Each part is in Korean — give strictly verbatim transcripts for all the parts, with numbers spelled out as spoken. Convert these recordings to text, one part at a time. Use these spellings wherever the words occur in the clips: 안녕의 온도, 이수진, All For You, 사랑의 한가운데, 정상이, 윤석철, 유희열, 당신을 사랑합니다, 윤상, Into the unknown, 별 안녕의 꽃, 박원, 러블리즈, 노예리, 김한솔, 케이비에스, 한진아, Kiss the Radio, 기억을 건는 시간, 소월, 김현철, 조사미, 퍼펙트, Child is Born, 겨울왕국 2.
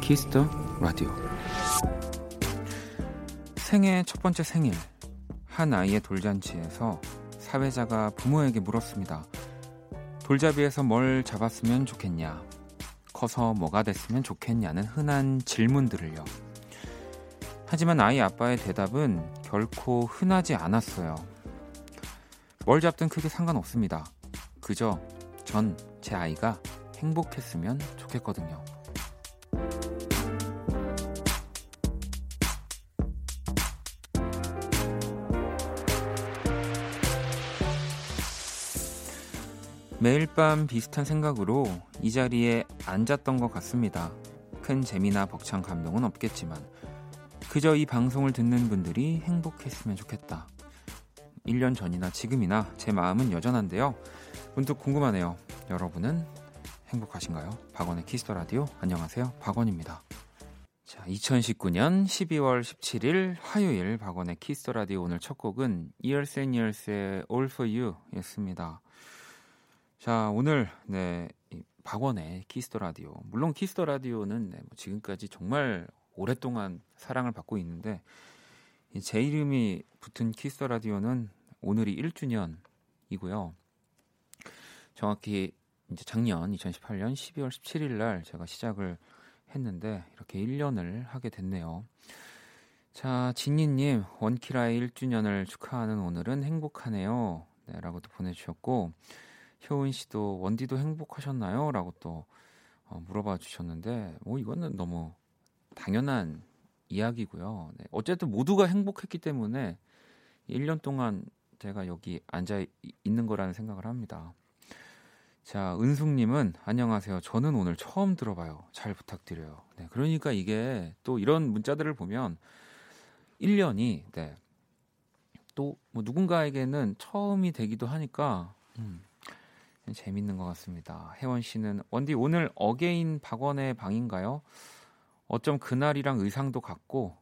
Kiss the Radio. 생애 첫 번째 생일, 한 아이의 돌잔치에서 사회자가 부모에게 물었습니다. 돌잡이에서 뭘 잡았으면 좋겠냐, 커서 뭐가 됐으면 좋겠냐는 흔한 질문들을요. 하지만 아이 아빠의 대답은 결코 흔하지 않았어요. 뭘 잡든 크게 상관없습니다. 그저 전 제 아이가 행복했으면 좋겠거든요. 매일 밤 비슷한 생각으로 이 자리에 앉았던 것 같습니다. 큰 재미나 벅찬 감동은 없겠지만 그저 이 방송을 듣는 분들이 행복했으면 좋겠다. 일 년 전이나 지금이나 제 마음은 여전한데요. 문득 궁금하네요. 여러분은 행복하신가요? 박원의 키스 더 라디오, 안녕하세요, 박원입니다. 자, 이천십구 년 십이월 십칠 일 화요일 박원의 키스 더 라디오, 오늘 첫 곡은 Years and Years의 All For You 였습니다. 자, 오늘 네, 박원의 키스 더 라디오, 물론 키스 더 라디오는 네, 뭐 지금까지 정말 오랫동안 사랑을 받고 있는데 제 이름이 붙은 키스 더 라디오는 오늘이 일 주년이고요. 정확히 이제 작년 이천십팔 년 십이월 십칠 일 날 제가 시작을 했는데 이렇게 일 년을 하게 됐네요. 자, 진희님, 원키라의 일 주년을 축하하는 오늘은 행복하네요, 네, 라고 또 보내주셨고, 효은 씨도 원디도 행복하셨나요? 라고 또 어, 물어봐 주셨는데 뭐 이거는 너무 당연한 이야기고요. 네, 어쨌든 모두가 행복했기 때문에 일 년 동안 제가 여기 앉아 있는 거라는 생각을 합니다. 자, 은숙님은 안녕하세요, 저는 오늘 처음 들어봐요, 잘 부탁드려요. 네, 그러니까 이게 또 이런 문자들을 보면 일 년이 네, 또 뭐 누군가에게는 처음이 되기도 하니까 음. 재밌는 것 같습니다. 혜원씨는 원디 오늘 어게인 박원의 방인가요? 어쩜 그날이랑 의상도 같고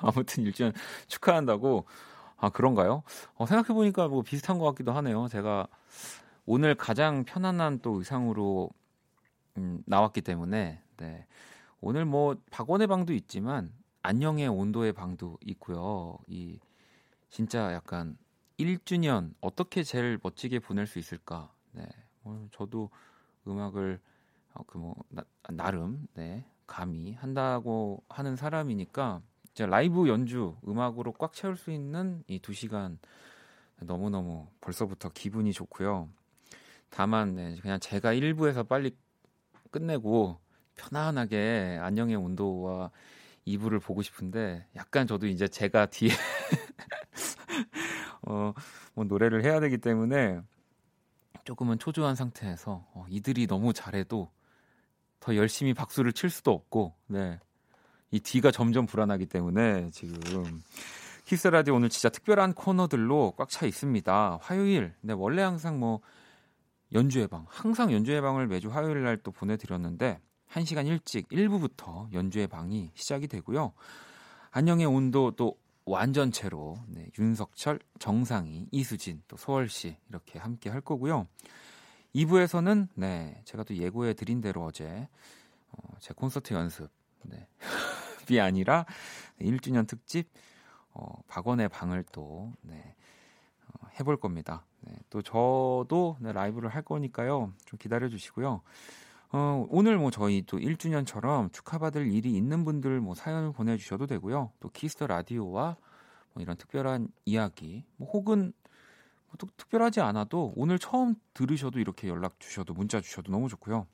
아무튼 일 주년 축하한다고. 아, 그런가요? 어, 생각해보니까 뭐 비슷한 것 같기도 하네요. 제가 오늘 가장 편안한 또 의상으로 음, 나왔기 때문에 네. 오늘 뭐 박원의 방도 있지만 안녕의 온도의 방도 있고요. 이 진짜 약간 일 주년 어떻게 제일 멋지게 보낼 수 있을까? 네, 오늘 저도 음악을 어, 그 뭐 나름 네, 감히 한다고 하는 사람이니까 진짜 라이브 연주 음악으로 꽉 채울 수 있는 이 두 시간 너무 너무 벌써부터 기분이 좋고요. 다만 네, 그냥 제가 일 부에서 빨리 끝내고 편안하게 안녕의 온도와 이 부를 보고 싶은데 약간 저도 이제 제가 뒤에 어, 뭐 노래를 해야 되기 때문에. 조금은 초조한 상태에서 어, 이들이 너무 잘해도 더 열심히 박수를 칠 수도 없고 네, 이 뒤가 점점 불안하기 때문에 지금 키스 라디오 오늘 진짜 특별한 코너들로 꽉 차 있습니다. 화요일 네, 원래 항상 뭐 연주의 방, 항상 연주의 방을 매주 화요일 날 또 보내드렸는데 한 시간 일찍 일 부부터 연주의 방이 시작이 되고요. 안녕의 온도 또 완전체로 네, 윤석철, 정상이, 이수진, 또 소월 씨 이렇게 함께 할 거고요. 이 부에서는 네, 제가 또 예고해 드린 대로 어제 어, 제 콘서트 연습이 네. 아니라 일 주년 특집 어, 박원의 방을 또 네, 어, 해볼 겁니다. 네, 또 저도 네, 라이브를 할 거니까요. 좀 기다려 주시고요. 어, 오늘 뭐 저희 또 일 주년처럼 축하받을 일이 있는 분들 뭐 사연을 보내주셔도 되고요. 또 키스 더 라디오와 뭐 이런 특별한 이야기, 뭐 혹은 뭐 또 특별하지 않아도 오늘 처음 들으셔도 이렇게 연락 주셔도 문자 주셔도 너무 좋고요.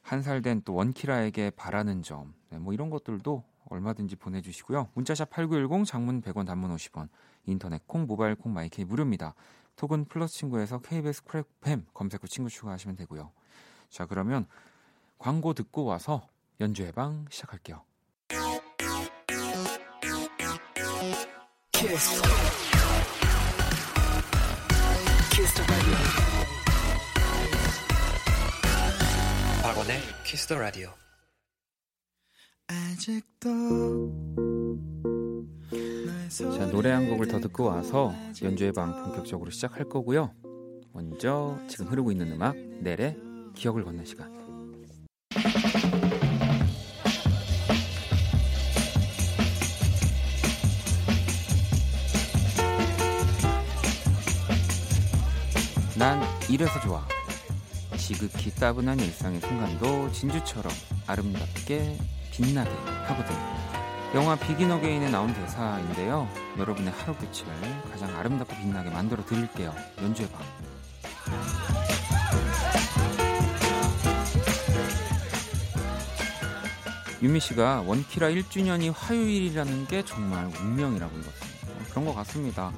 한 살 된 또 원키라에게 바라는 점, 네, 뭐 이런 것들도 얼마든지 보내주시고요. 문자샵 팔구일공, 장문 백 원, 단문 오십 원, 인터넷 콩, 모바일 콩, 마이케이 무료입니다. 톡은 플러스 친구에서 케이비에스 크랙팸 검색 후 친구 추가하시면 되고요. 자, 그러면 광고 듣고 와서 연주의 방 시작할게요. 키스. 키스 더 라디오. 박원의 키스 더 라디오. 자, 노래 한 곡을 더 듣고 와서 연주의 방 본격적으로 시작할 거고요. 먼저 지금 흐르고 있는 음악 넬의 기억을 건는 시간. 난 이래서 좋아. 지극히 따분한 일상의 순간도 진주처럼 아름답게 빛나게 하거든. 영화 비긴 어게인에 나온 대사인데요, 여러분의 하루 끝을 가장 아름답고 빛나게 만들어 드릴게요. 연주해봐. 유미씨가 원키라 일 주년이 화요일이라는 게 정말 운명이라고 읽었습니다. 그런 것 같습니다.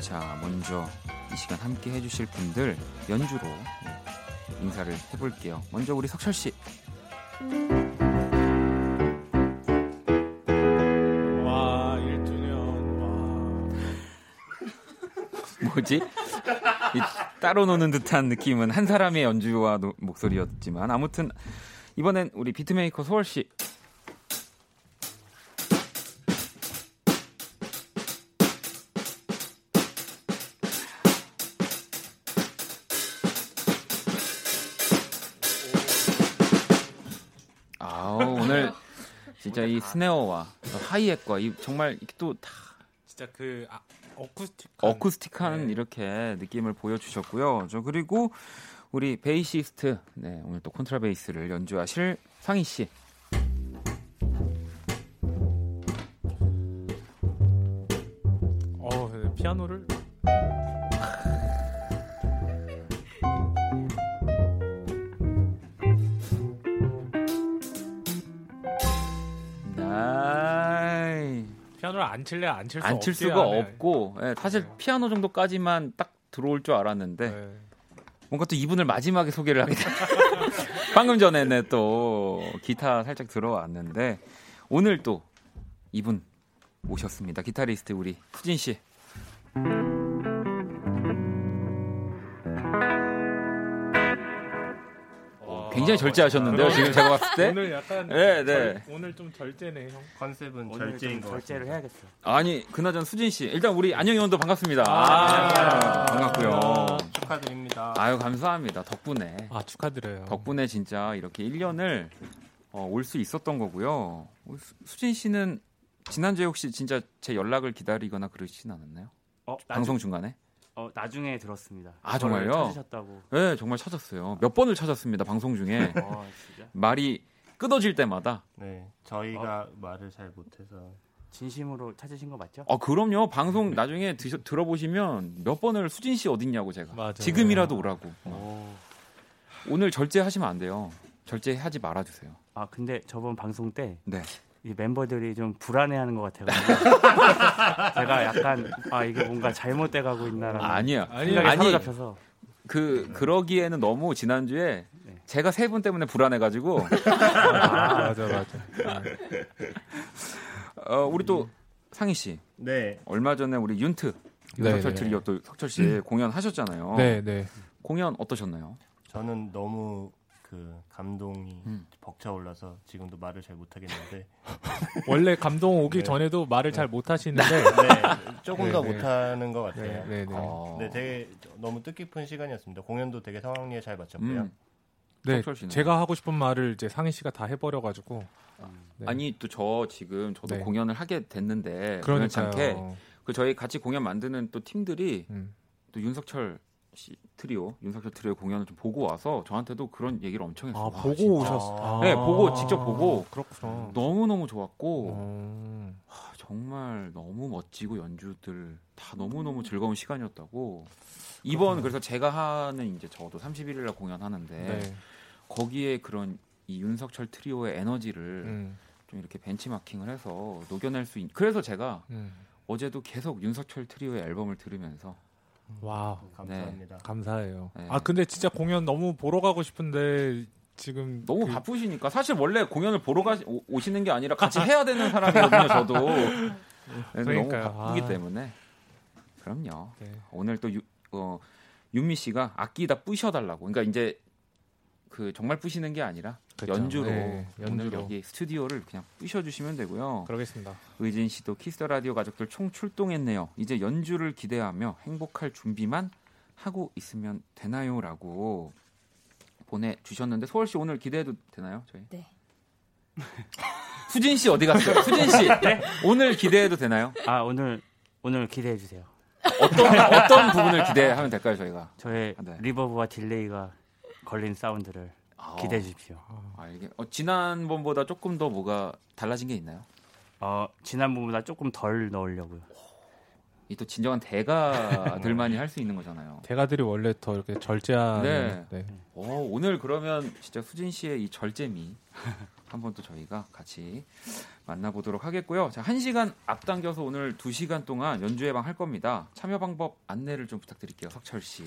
자, 먼저 이 시간 함께 해주실 분들 연주로 인사를 해볼게요. 먼저 우리 석철씨. 와, 일 주년. 와. 뭐지? 이, 따로 노는 듯한 느낌은 한 사람의 연주와 노, 목소리였지만, 아무튼 이번엔 우리 비트메이커 소월씨. 진짜 이 스네어와 하이햇과 이 정말 또 다 진짜 그 아, 어쿠스틱한, 어쿠스틱한 네. 이렇게 느낌을 보여주셨고요. 저 그리고 우리 베이시스트, 네, 오늘 또 콘트라베이스를 연주하실 상희 씨. 어, 피아노를. 피아노를 안 칠래 안 칠 수 안 칠 수가 없고, 예, 사실 네. 피아노 정도까지만 딱 들어올 줄 알았는데 네. 뭔가 또 이분을 마지막에 소개를 하게 됐어요. 방금 전에는 또 기타 살짝 들어왔는데 오늘 또 이분 모셨습니다. 기타리스트 우리 수진 씨. 굉장히 절제하셨는데요. 지금 제가 봤을 때 오늘 약간 네, 네. 절, 오늘 좀 절제네. 형 컨셉은 절제인 거. 절제를 해야겠어. 아니 그나저나 수진 씨, 일단 우리 안녕의 온도 반갑습니다. 아, 아, 반갑고요. 아, 축하드립니다. 아유 감사합니다. 덕분에. 아 축하드려요. 덕분에 진짜 이렇게 일 년을 어, 올 수 있었던 거고요. 수, 수진 씨는 지난주에 혹시 진짜 제 연락을 기다리거나 그러진 않았나요? 어, 방송 나중... 중간에? 어 나중에 들었습니다. 아 정말요? 찾으셨다고. 네 정말 찾았어요. 몇 번을 찾았습니다 방송 중에. 와, 진짜? 말이 끊어질 때마다. 네 저희가 어? 말을 잘 못해서. 진심으로 찾으신 거 맞죠? 아 그럼요. 방송 나중에 드셔, 들어보시면 몇 번을 수진 씨 어딨냐고 제가. 맞아요. 지금이라도 오라고. 오. 오늘 절제하시면 안 돼요. 절제하지 말아주세요. 아 근데 저번 방송 때. 네. 이 멤버들이 좀 불안해하는 것 같아요. 제가 약간 아 이게 뭔가 잘못돼가고 있나라는 아니야. 생각에 아니, 사로잡혀서 그 그러기에는 너무 지난주에 네. 제가 세 분 때문에 불안해가지고 아, 맞아 맞아. 아. 어, 우리 또 상희 씨. 네. 얼마 전에 우리 윤트 윤석철 트리오 또 석철 씨 음. 공연 하셨잖아요. 네네. 네. 공연 어떠셨나요? 저는 너무 그 감동이 음. 벅차올라서 지금도 말을 잘 못하겠는데 원래 감동 오기 네. 전에도 말을 네. 잘 못하시는데 네, 조금 네, 더 네. 못하는 것 같아요. 네, 네, 네. 어. 네, 되게 너무 뜻깊은 시간이었습니다. 공연도 되게 상황리에 잘 맞췄고요. 음. 네, 제가 하고 싶은 말을 이제 상희 씨가 다 해버려가지고 음. 네. 아니 또 저 지금 저도 네. 공연을 하게 됐는데 그렇지 않게 그 저희 같이 공연 만드는 또 팀들이 음. 또 윤석철 트리오 윤석철 트리오 공연을 좀 보고 와서 저한테도 그런 얘기를 엄청 했어요. 아, 와, 보고 오셨어. 아~ 네, 보고 직접 보고. 그렇구나. 너무 너무 좋았고 음. 와, 정말 너무 멋지고 연주들 다 너무 너무 즐거운 시간이었다고. 이번 음. 그래서 제가 하는 이제 저도 삼십일일 날 공연하는데 네. 거기에 그런 이 윤석철 트리오의 에너지를 음. 좀 이렇게 벤치마킹을 해서 녹여낼 수 있. 그래서 제가 음. 어제도 계속 윤석철 트리오의 앨범을 들으면서. 와, 감사합니다. 네. 감사해요. 네. 아 근데 진짜 공연 너무 보러 가고 싶은데 지금 너무 그... 바쁘시니까 사실 원래 공연을 보러 가시 오, 오시는 게 아니라 같이 해야 되는 사람이거든요. 저도 그러니까요. 너무 바쁘기 아... 때문에 그럼요. 네. 오늘 또 유, 어, 윤미 씨가 악기다 부셔달라고. 그러니까 이제 그 정말 부시는 게 아니라 그렇죠. 연주로, 네, 연주로 여기 스튜디오를 그냥 부셔주시면 되고요. 그러겠습니다. 의진 씨도 키스 더 라디오 가족들 총 출동했네요. 이제 연주를 기대하며 행복할 준비만 하고 있으면 되나요? 라고 보내주셨는데 소월 씨 오늘 기대해도 되나요? 저희? 네. 수진 씨 어디 갔어요? 수진 씨 네? 오늘 기대해도 되나요? 아 오늘 오늘 기대해 주세요. 어떤 어떤 부분을 기대하면 될까요 저희가? 저의 네. 리버브와 딜레이가 걸린 사운드를 아, 기대해 주십시오. 아 이게 어, 지난번보다 조금 더 뭐가 달라진 게 있나요? 어 지난번보다 조금 덜 넣으려고요. 이 또 진정한 대가들만이 할 수 있는 거잖아요. 대가들이 원래 더 이렇게 절제한. 네. 네. 오, 오늘 그러면 진짜 수진 씨의 이 절제미. 한번 또 저희가 같이 만나보도록 하겠고요. 자, 한 시간 앞당겨서 오늘 두 시간 동안 연주 예방 할 겁니다. 참여 방법 안내를 좀 부탁드릴게요. 석철 씨.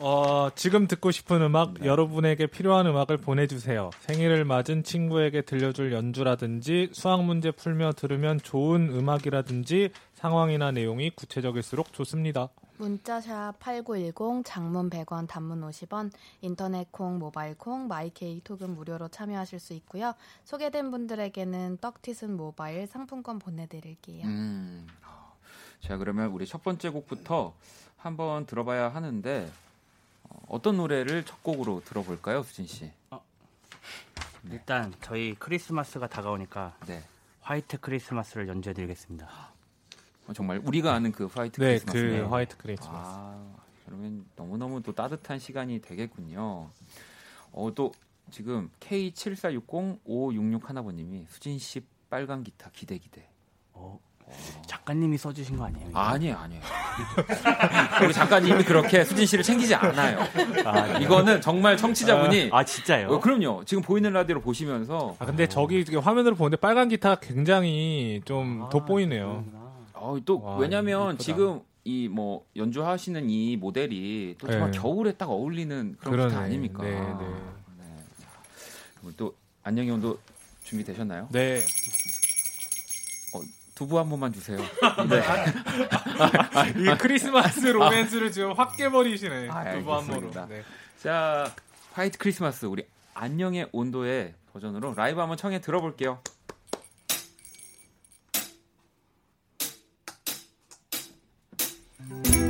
어, 지금 듣고 싶은 음악, 네. 여러분에게 필요한 음악을 보내주세요. 생일을 맞은 친구에게 들려줄 연주라든지 수학 문제 풀며 들으면 좋은 음악이라든지 상황이나 내용이 구체적일수록 좋습니다. 문자샵 팔구일공, 장문 백 원, 단문 오십 원, 인터넷 콩, 모바일 콩, 마이케이 톡은 무료로 참여하실 수 있고요. 소개된 분들에게는 떡튀순 모바일 상품권 보내드릴게요. 음, 자 그러면 우리 첫 번째 곡부터 한번 들어봐야 하는데 어떤 노래를 첫 곡으로 들어볼까요, 수진 씨? 어, 일단 저희 크리스마스가 다가오니까 네. 화이트 크리스마스를 연주해드리겠습니다. 정말 우리가 아는 그 화이트 네, 크리스마스네요. 네, 그 화이트 크리스마스. 아, 그러면 너무너무 또 따뜻한 시간이 되겠군요. 어, 또 지금 케이 칠사육공오육육일 번님이 수진 씨 빨간 기타 기대 기대. 어, 어. 작가님이 써주신 거 아니에요? 아니에요, 아니에요. 우리 작가님이 그렇게 수진 씨를 챙기지 않아요. 아, 이거는 정말 청취자분이. 아, 아 진짜요? 어, 그럼요. 지금 보이는 라디오로 보시면서. 아, 근데 어. 저기 화면으로 보는데 빨간 기타 굉장히 좀 아, 돋보이네요. 그렇구나. 어, 또 와, 왜냐면 예쁘다. 지금 이 뭐 연주하시는 이 모델이 또 정말 네. 겨울에 딱 어울리는 그런 그러네. 기타 아닙니까? 네, 네. 네. 자, 또 안녕의 온도 준비 되셨나요? 네. 어, 두부 한 번만 주세요. 네. 이 크리스마스 로맨스를 지금 확 깨버리시네. 아, 두부 한 번으로. 네. 자, 화이트 크리스마스 우리 안녕의 온도의 버전으로 라이브 한번 청해 들어볼게요. Thank you.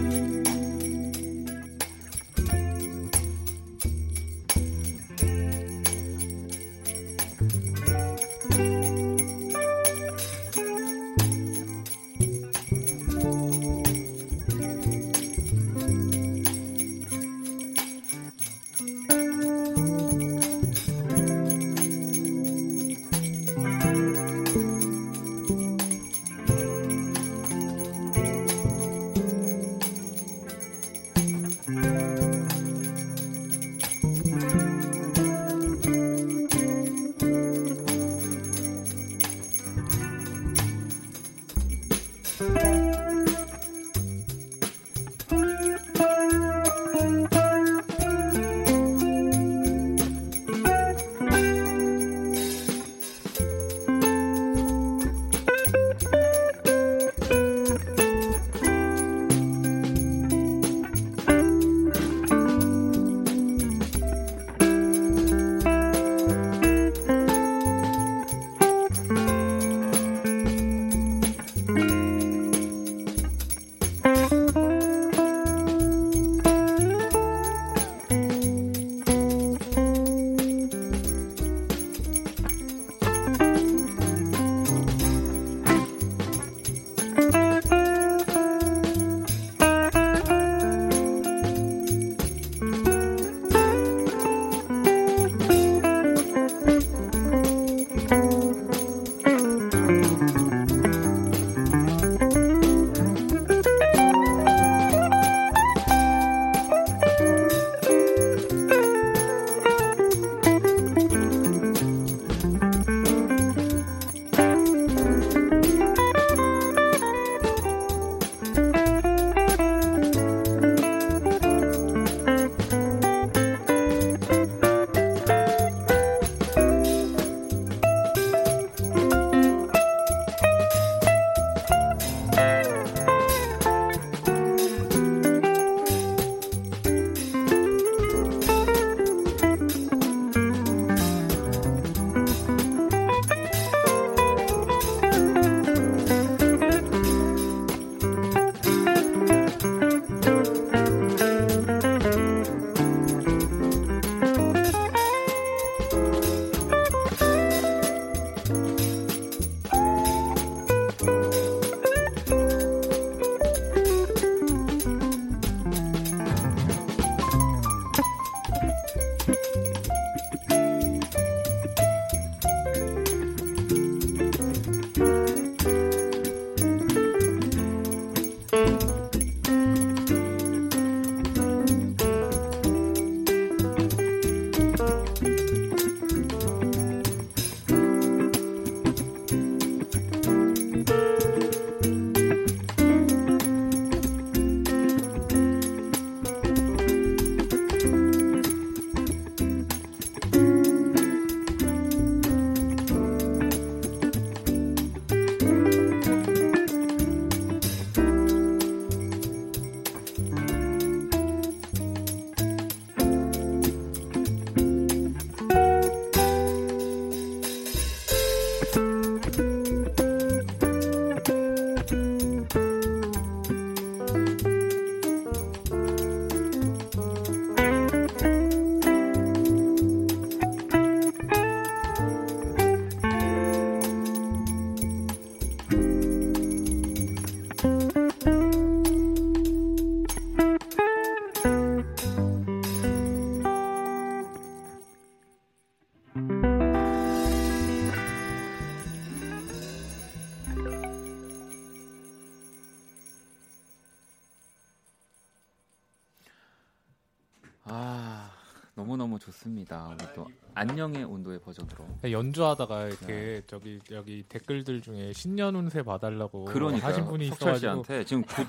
좋습니다. 우리 또 안녕의 온도의 버전으로 연주하다가 이렇게 네. 저기 여기 댓글들 중에 신년 운세 봐달라고 그러니까요. 하신 분이 석철 씨한테 지금 굿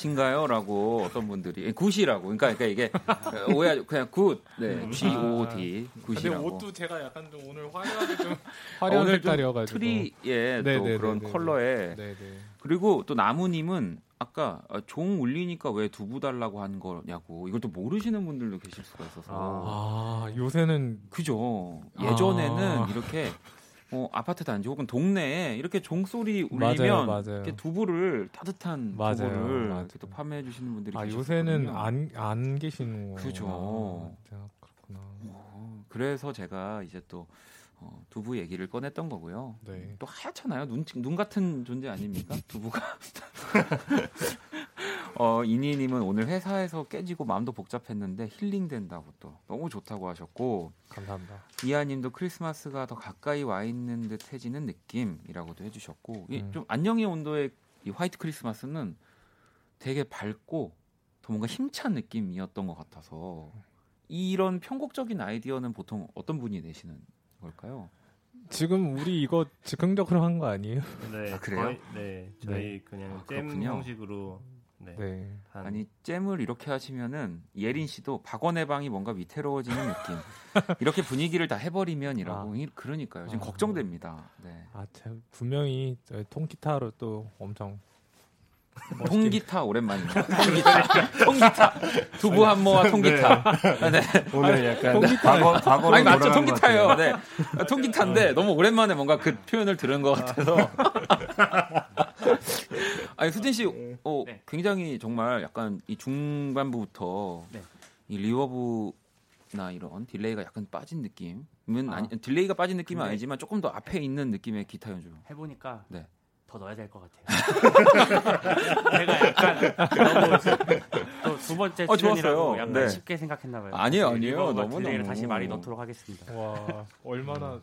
굿인가요라고 어떤 분들이 굿이라고 그러니까, 그러니까 이게 오해 그냥 굿 네, 지 오 디 굿이라고. 근데 옷도 제가 약간 좀 오늘 화려하게 좀 화려한 색깔이어가지고 트리에 네, 또 네, 그런 네, 컬러에 네, 네. 그리고 또 나무님은 아까 종 울리니까 왜 두부 달라고 한 거냐고 이걸 또 모르시는 분들도 계실 수가 있어서 아, 요새는 그죠 예전에는 아. 이렇게. 어, 아파트 단지 혹은 동네에 이렇게 종소리 울리면 맞아요, 맞아요. 이렇게 두부를 따뜻한 맞아요, 두부를 맞아요. 이렇게 또 판매해 주시는 분들이 아, 요새는 안, 안 계시는 거예요. 그죠. 아, 그렇구나. 어, 그래서 제가 이제 또 어, 두부 얘기를 꺼냈던 거고요. 네. 또 하얗잖아요. 눈, 눈 같은 존재 아닙니까? 두부가. 어, 이니님은 오늘 회사에서 깨지고 마음도 복잡했는데 힐링된다고 또 너무 좋다고 하셨고 감사합니다. 이하님도 크리스마스가 더 가까이 와 있는 듯해지는 느낌이라고도 해주셨고 음. 이, 좀 안녕의 온도의 이 화이트 크리스마스는 되게 밝고 더 뭔가 힘찬 느낌이었던 것 같아서 이런 편곡적인 아이디어는 보통 어떤 분이 내시는 걸까요? 지금 우리 이거 즉흥적으로 한 거 아니에요? 네, 아, 그래요? 거의, 네, 저희 네. 그냥 아, 잼 형식으로 네. 네. 아니 잼을 이렇게 하시면은 예린 씨도 박원의 방이 뭔가 위태로워지는 느낌. 이렇게 분위기를 다 해버리면이라고 아. 그러니까요. 지금 아. 걱정됩니다. 네. 아, 분명히 통기타로 또 엄청. 통기타 오랜만입니다. 통기타, 통기타, 두부 한 모와 통기타. 네. 네. 오늘 약간 과거, 과거. 아니 맞죠, 통기타예요. 네, 통기타인데 너무 오랜만에 뭔가 그 표현을 들은 것 같아서. 아니 수진 씨, 어, 네. 굉장히 정말 약간 이 중반부부터 네. 이 리버브나 이런 딜레이가 약간 빠진 느낌은 아. 아니, 딜레이가 빠진 느낌은 아니지만 조금 더 앞에 있는 느낌의 기타 연주. 해보니까. 네. 더 넣어야 될 것 같아요. 제가 약간 또 두 번째 출연이라고 어, 약간 네. 쉽게 생각했나봐요. 아니요, 아니요. 너무 너무 다시 많이 넣도록 하겠습니다. 와, 얼마나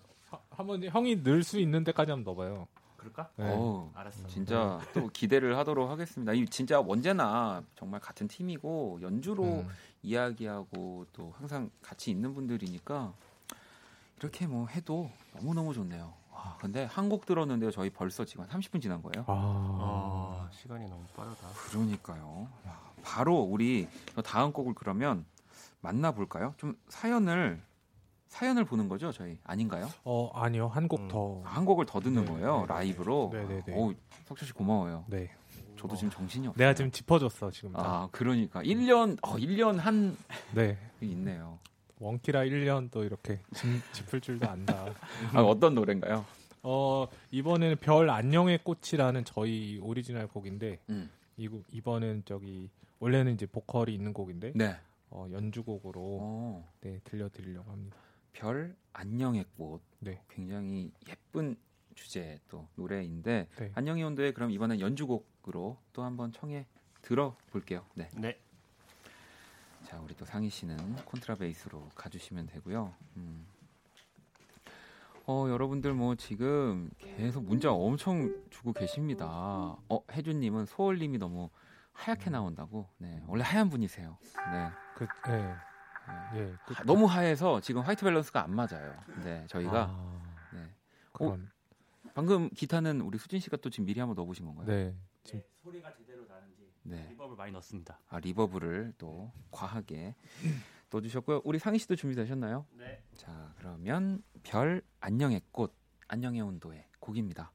한번 형이 넣을 수 있는 데까지 한번 넣어봐요. 그럴까? 네. 오, 알았어. 진짜 또 기대를 하도록 하겠습니다. 이 진짜 언제나 정말 같은 팀이고 연주로 음. 이야기하고 또 항상 같이 있는 분들이니까 이렇게 뭐 해도 너무 너무 좋네요. 아, 근데 한 곡 들었는데요. 저희 벌써 지금 삼십 분 지난 거예요. 아, 아 시간이 너무 빠르다. 그러니까요. 바로 우리 다음 곡을 그러면 만나볼까요? 좀 사연을 사연을 보는 거죠, 저희 아닌가요? 어, 아니요. 한 곡 더. 음. 한 곡을 더 듣는 네, 거예요. 네, 라이브로. 네네네. 네, 네. 오, 석철 씨 고마워요. 네. 저도 지금 정신이 없어요. 내가 지금 짚어줬어 지금. 다. 아, 그러니까 일 년 어, 일 년 한 네 있네요. 원키라 일 년 또 이렇게 짚을 줄도 안다. 아, 어떤 노래인가요? 어, 이번에는 별 안녕의 꽃이라는 저희 오리지널 곡인데 음. 이, 이번엔 저기 원래는 이제 보컬이 있는 곡인데 네. 어, 연주곡으로 네, 들려드리려고 합니다. 별 안녕의 꽃. 네. 굉장히 예쁜 주제 또 노래인데 네. 안녕의 온도에 그럼 이번엔 연주곡으로 또 한번 청해 들어볼게요. 네. 네. 자, 우리 또 상희 씨는 콘트라베이스로 가주시면 되고요. 음. 어, 여러분들 뭐 지금 계속 문자 엄청 주고 계십니다. 어, 혜준님은 소월님이 너무 하얗게 나온다고. 네, 원래 하얀 분이세요. 네, 그, 예, 네. 예, 네. 그, 너무 하얘서 지금 화이트 밸런스가 안 맞아요. 네, 저희가. 아, 네. 그럼 어, 방금 기타는 우리 수진 씨가 또 지금 미리 한번 넣어보신 건가요? 네. 지금. 네, 소리가 제대로 나는지. 네. 리버브를 많이 넣었습니다. 아, 리버브를 또 과하게 넣어주셨고요. 우리 상희 씨도 준비되셨나요? 네. 자, 그러면 별 안녕의 꽃, 안녕의 온도의 곡입니다.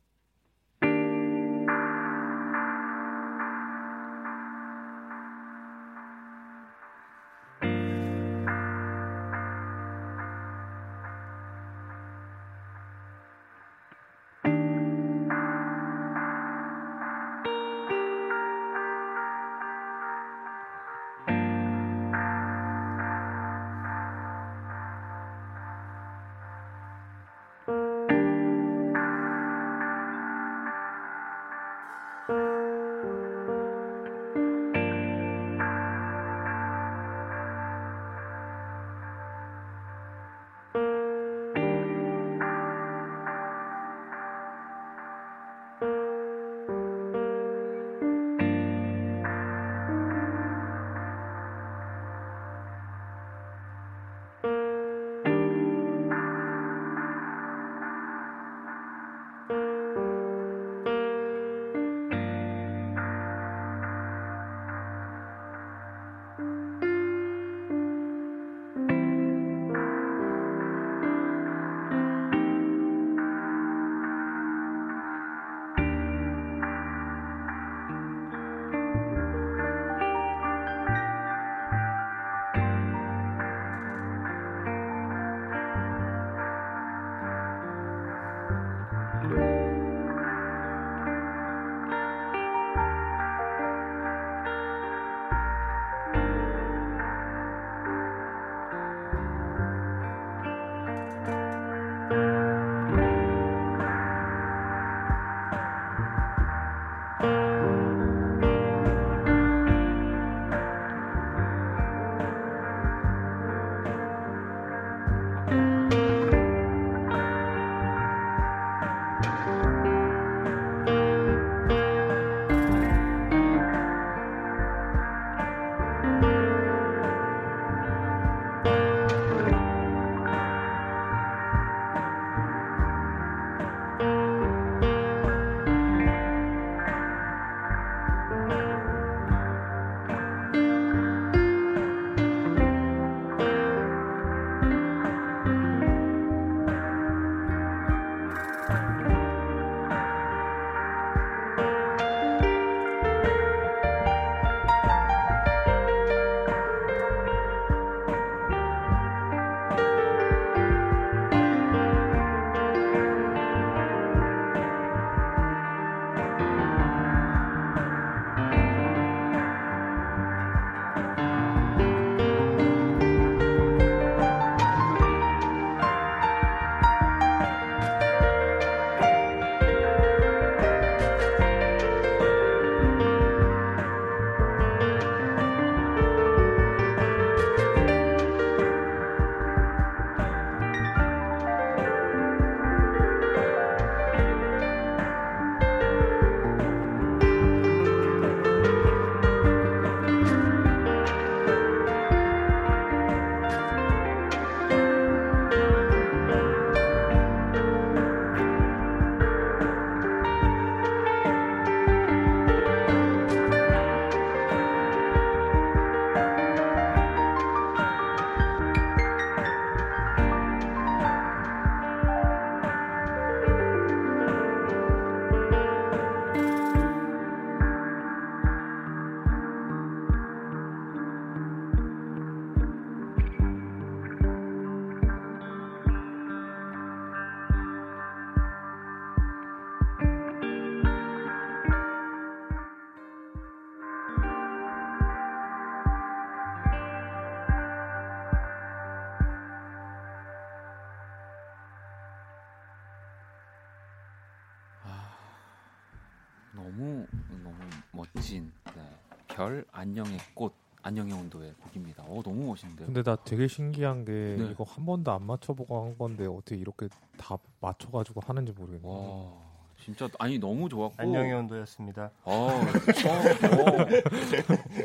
별 안녕의 꽃, 안녕의 온도의 곡입니다. 어, 너무 멋있는데요. 근데 나 되게 신기한 게 네. 이거 한 번도 안 맞춰보고 한 건데 어떻게 이렇게 다 맞춰가지고 하는지 모르겠네요. 진짜 아니 너무 좋았고. 안녕의 온도였습니다. 아,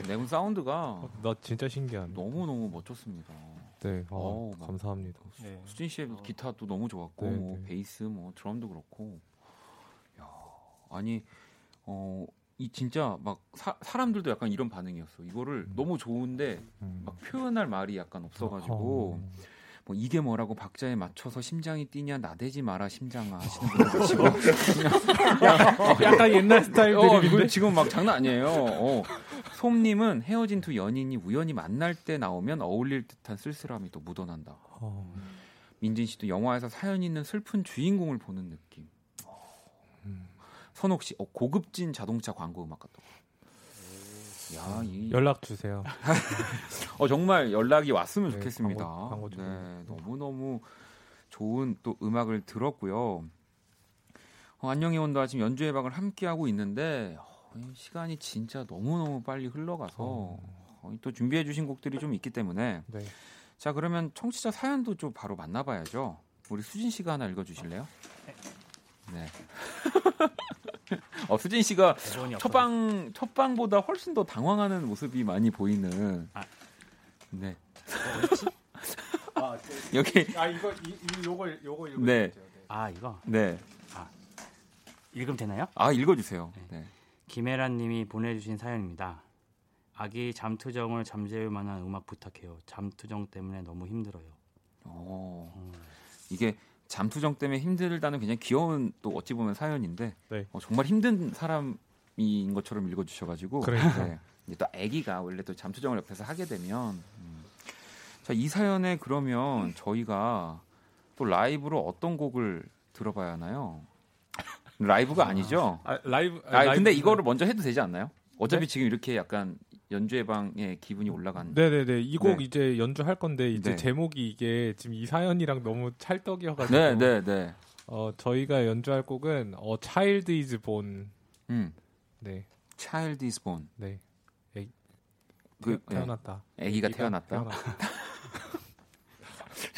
내분 사운드가 나 진짜 신기한. 너무 너무 멋졌습니다. 네, 어, 아, 감사합니다. 네. 수진 씨의 기타도 너무 좋았고, 네, 뭐, 네. 베이스, 뭐 드럼도 그렇고. 야, 아니 어. 이 진짜 막 사, 사람들도 약간 이런 반응이었어. 이거를 음. 너무 좋은데 음. 막 표현할 말이 약간 없어가지고 음. 뭐 이게 뭐라고 박자에 맞춰서 심장이 뛰냐 나대지 마라 심장아 하시는 분들 계시고 약간 옛날 스타일들인데 어, 지금 막 장난 아니에요. 어. 솜님은 헤어진 두 연인이 우연히 만날 때 나오면 어울릴 듯한 쓸쓸함이 또 묻어난다. 어. 민진 씨도 영화에서 사연 있는 슬픈 주인공을 보는 느낌. 선옥 씨, 어, 고급진 자동차 광고 음악 같다고. 야, 이... 연락 주세요. 어, 정말 연락이 왔으면 네, 좋겠습니다. 광고, 광고 네, 너무 너무 좋은 또 음악을 들었고요. 어, 안녕의 온도와 지금 연주의 박을 함께 하고 있는데 어, 시간이 진짜 너무 너무 빨리 흘러가서 어, 또 준비해 주신 곡들이 좀 있기 때문에 네. 자 그러면 청취자 사연도 좀 바로 만나봐야죠. 우리 수진 씨가 하나 읽어주실래요? 네. 어, 수진 씨가 첫방 첫방보다 훨씬 더 당황하는 모습이 많이 보이는. 아. 네. 아, 네. 여기. 아 이거 이, 이 요걸 요걸 읽어주세요. 네. 아 이거. 네. 아 읽으면 되나요? 아 읽어주세요. 네. 네. 김혜란님이 보내주신 사연입니다. 아기 잠투정을 잠재울 만한 음악 부탁해요. 잠투정 때문에 너무 힘들어요. 오. 음. 이게. 잠투정 때문에 힘들다는 굉장히 귀여운 또 어찌 보면 사연인데 네. 어, 정말 힘든 사람인 것처럼 읽어주셔가지고 네. 이제 또 아기가 원래 또 잠투정을 옆에서 하게 되면 음. 자, 이 사연에 그러면 음. 저희가 또 라이브로 어떤 곡을 들어봐야 하나요? 라이브가 아. 아니죠? 아, 라이브. 아, 라이브. 근데 이거를 먼저 해도 되지 않나요? 어차피 네? 지금 이렇게 약간 연주의 방에 기분이 올라간. 네네네. 이 곡 네. 이제 연주할 건데 이제 네. 제목이 이게 지금 이 사연이랑 너무 찰떡이어가지고. 네네네. 어 저희가 연주할 곡은 어 Child is Born. 음. 네. Child is Born. 네. 애기. 그, 태어났다. 아기가 태어났다. 태어났다.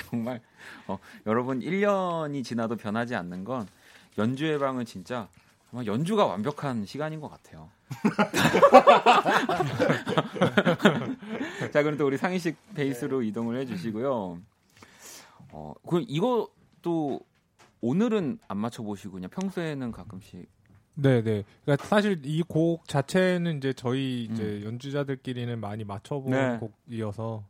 정말 어, 여러분 일 년이 지나도 변하지 않는 건 연주의 방은 진짜. 아마 연주가 완벽한 시간인 것 같아요. 자, 그럼 또 우리 상희씨 베이스로 네. 이동을 해주시고요. 어, 그럼 이것도 오늘은 안 맞춰보시고 그냥 평소에는 가끔씩. 네, 네. 그러니까 사실 이 곡 자체는 이제 저희 이제 음. 연주자들끼리는 많이 맞춰본 네. 곡이어서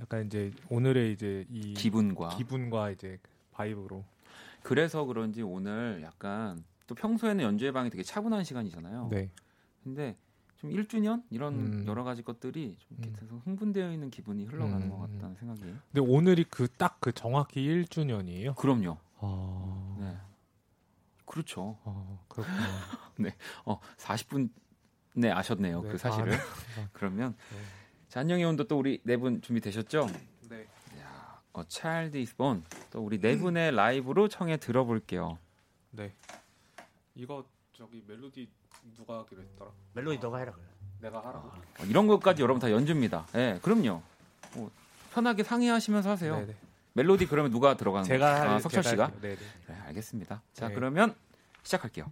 약간 이제 오늘의 이제 이 기분과 기분과 이제 바이브로. 그래서 그런지 오늘 약간. 또 평소에는 연주회 방이 되게 차분한 시간이잖아요. 네. 근데 좀 일 주년 이런 음. 여러 가지 것들이 좀 이렇게 계속 흥분되어 있는 기분이 흘러가는 음. 것 같다는 생각이. 근데 오늘이 그 딱 그 정확히 일 주년이에요? 그럼요. 아... 네. 그렇죠. 아, 그렇구나. 네. 어, 사십 분 네, 아셨네요. 네. 그 사실을. 아, 네. 그러면 네. 자, 안녕의 온도 또 우리 네 분 준비되셨죠? 네. 야, 어, Child is Born. 또 우리 네 분의 라이브로 청해 들어볼게요. 네. 이거 저기 멜로디 누가 하기로 했더라? 멜로디 아, 너가 해라 그래. 내가 하라고. 아, 이런 것까지 여러분 다 연주입니다. 예, 네, 그럼요. 뭐, 편하게 상의하시면서 하세요. 네네. 멜로디 그러면 누가 들어가는 거예요? 제가 아, 석철 씨가. 네, 그래, 알겠습니다. 자, 네. 그러면 시작할게요.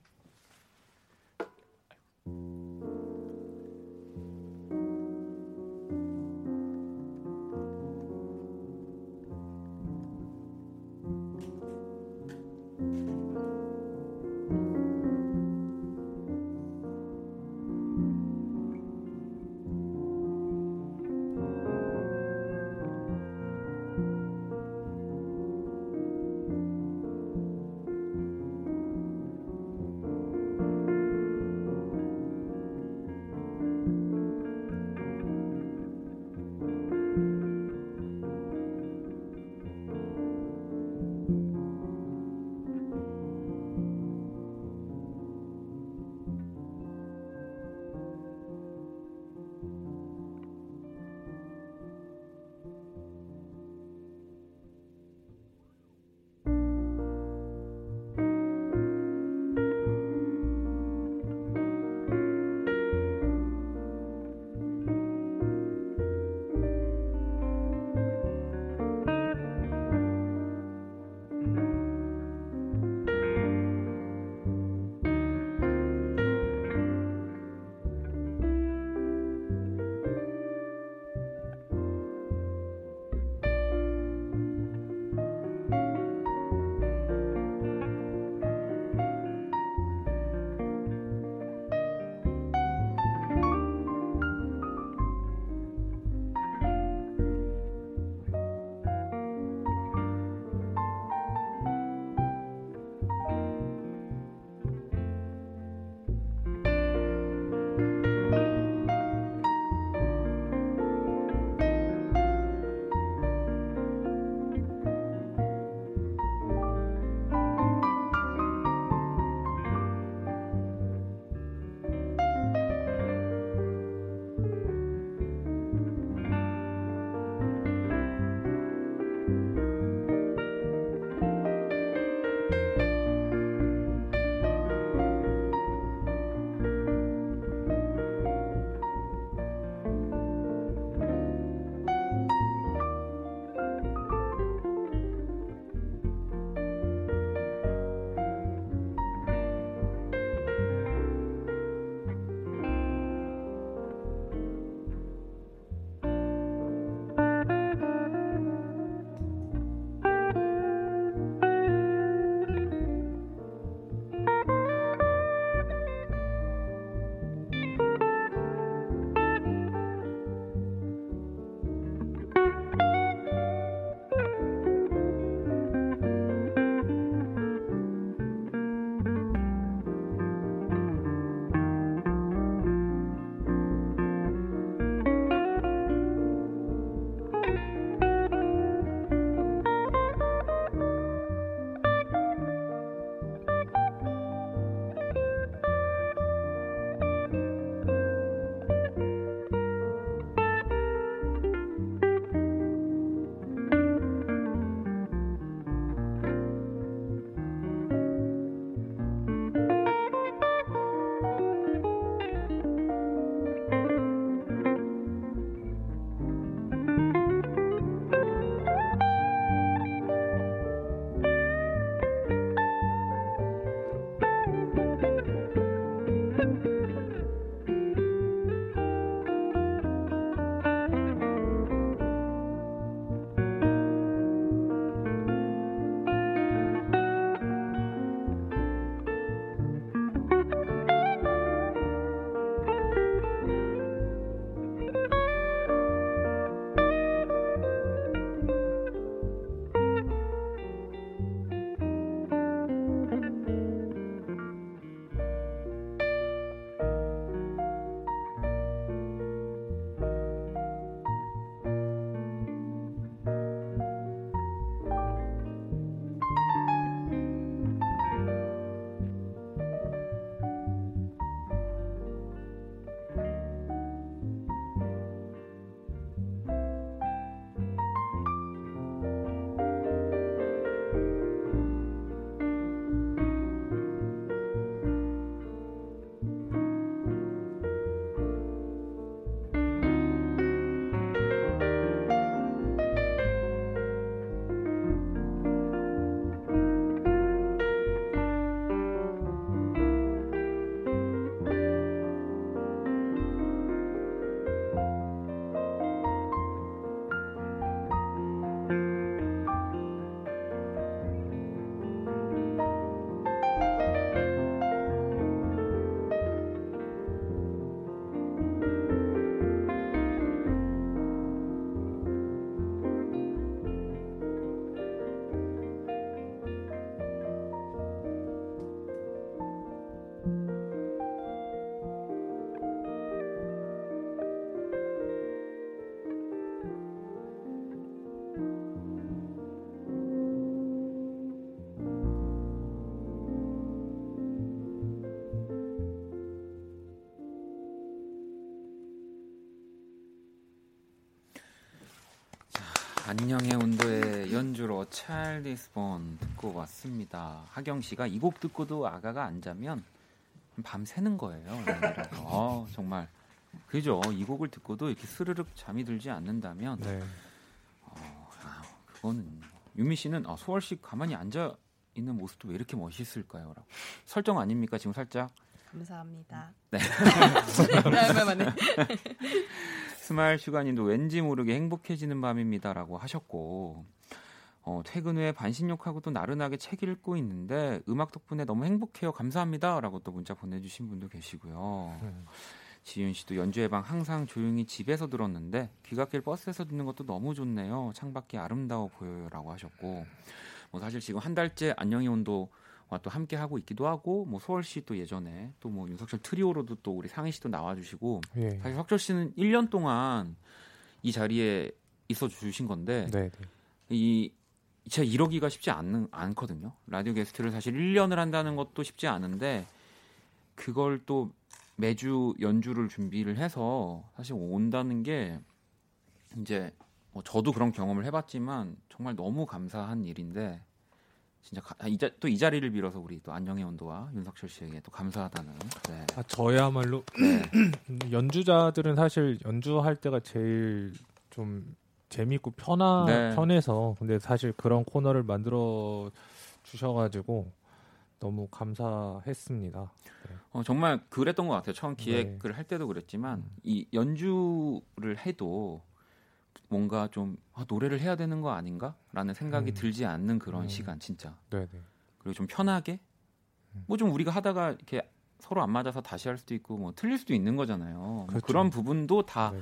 안녕의 온도의 연주로 Child is Born 듣고 왔습니다. 하경씨가 이 곡 듣고도 아가가 안 자면 밤 새는 거예요. 아, 정말 그죠? 이 곡을 듣고도 이렇게 스르륵 잠이 들지 않는다면 네. 어, 아, 그거는 유미씨는 아, 소월씨 가만히 앉아있는 모습도 왜 이렇게 멋있을까요? 라고. 설정 아닙니까? 지금 살짝 감사합니다. 네. 스마일 슈가님도 왠지 모르게 행복해지는 밤입니다라고 하셨고 어, 퇴근 후에 반신욕하고 또 나른하게 책 읽고 있는데 음악 덕분에 너무 행복해요. 감사합니다라고 또 문자 보내주신 분도 계시고요. 음. 지윤 씨도 연주의 방 항상 조용히 집에서 들었는데 귀갓길 버스에서 듣는 것도 너무 좋네요. 창밖이 아름다워 보여요라고 하셨고 뭐 사실 지금 한 달째 안녕의 온도 또 함께 하고 있기도 하고 뭐 소월 씨 또 예전에 또 뭐 윤석철 트리오로도 또 우리 상희 씨도 나와주시고 예. 사실 석철 씨는 일 년 동안 이 자리에 있어 주신 건데 네, 네. 이 진짜 이러기가 쉽지 않는 않거든요. 라디오 게스트를 사실 일 년을 한다는 것도 쉽지 않은데 그걸 또 매주 연주를 준비를 해서 사실 온다는 게 이제 뭐 저도 그런 경험을 해봤지만 정말 너무 감사한 일인데. 진짜 이자 또 이 자리를 빌어서 우리 또 안녕의 온도와 윤석철 씨에게 또 감사하다는. 네. 아 저야말로 네. 연주자들은 사실 연주할 때가 제일 좀 재밌고 편하 네. 편해서 근데 사실 그런 코너를 만들어 주셔가지고 너무 감사했습니다. 네. 어, 정말 그랬던 것 같아요. 처음 기획을 네. 할 때도 그랬지만 이 연주를 해도. 뭔가 좀 아, 노래를 해야 되는 거 아닌가라는 생각이 음. 들지 않는 그런 음. 시간 진짜. 네네. 그리고 좀 편하게 뭐 좀 우리가 하다가 이렇게 서로 안 맞아서 다시 할 수도 있고 뭐 틀릴 수도 있는 거잖아요. 그렇죠. 뭐 그런 부분도 다 네.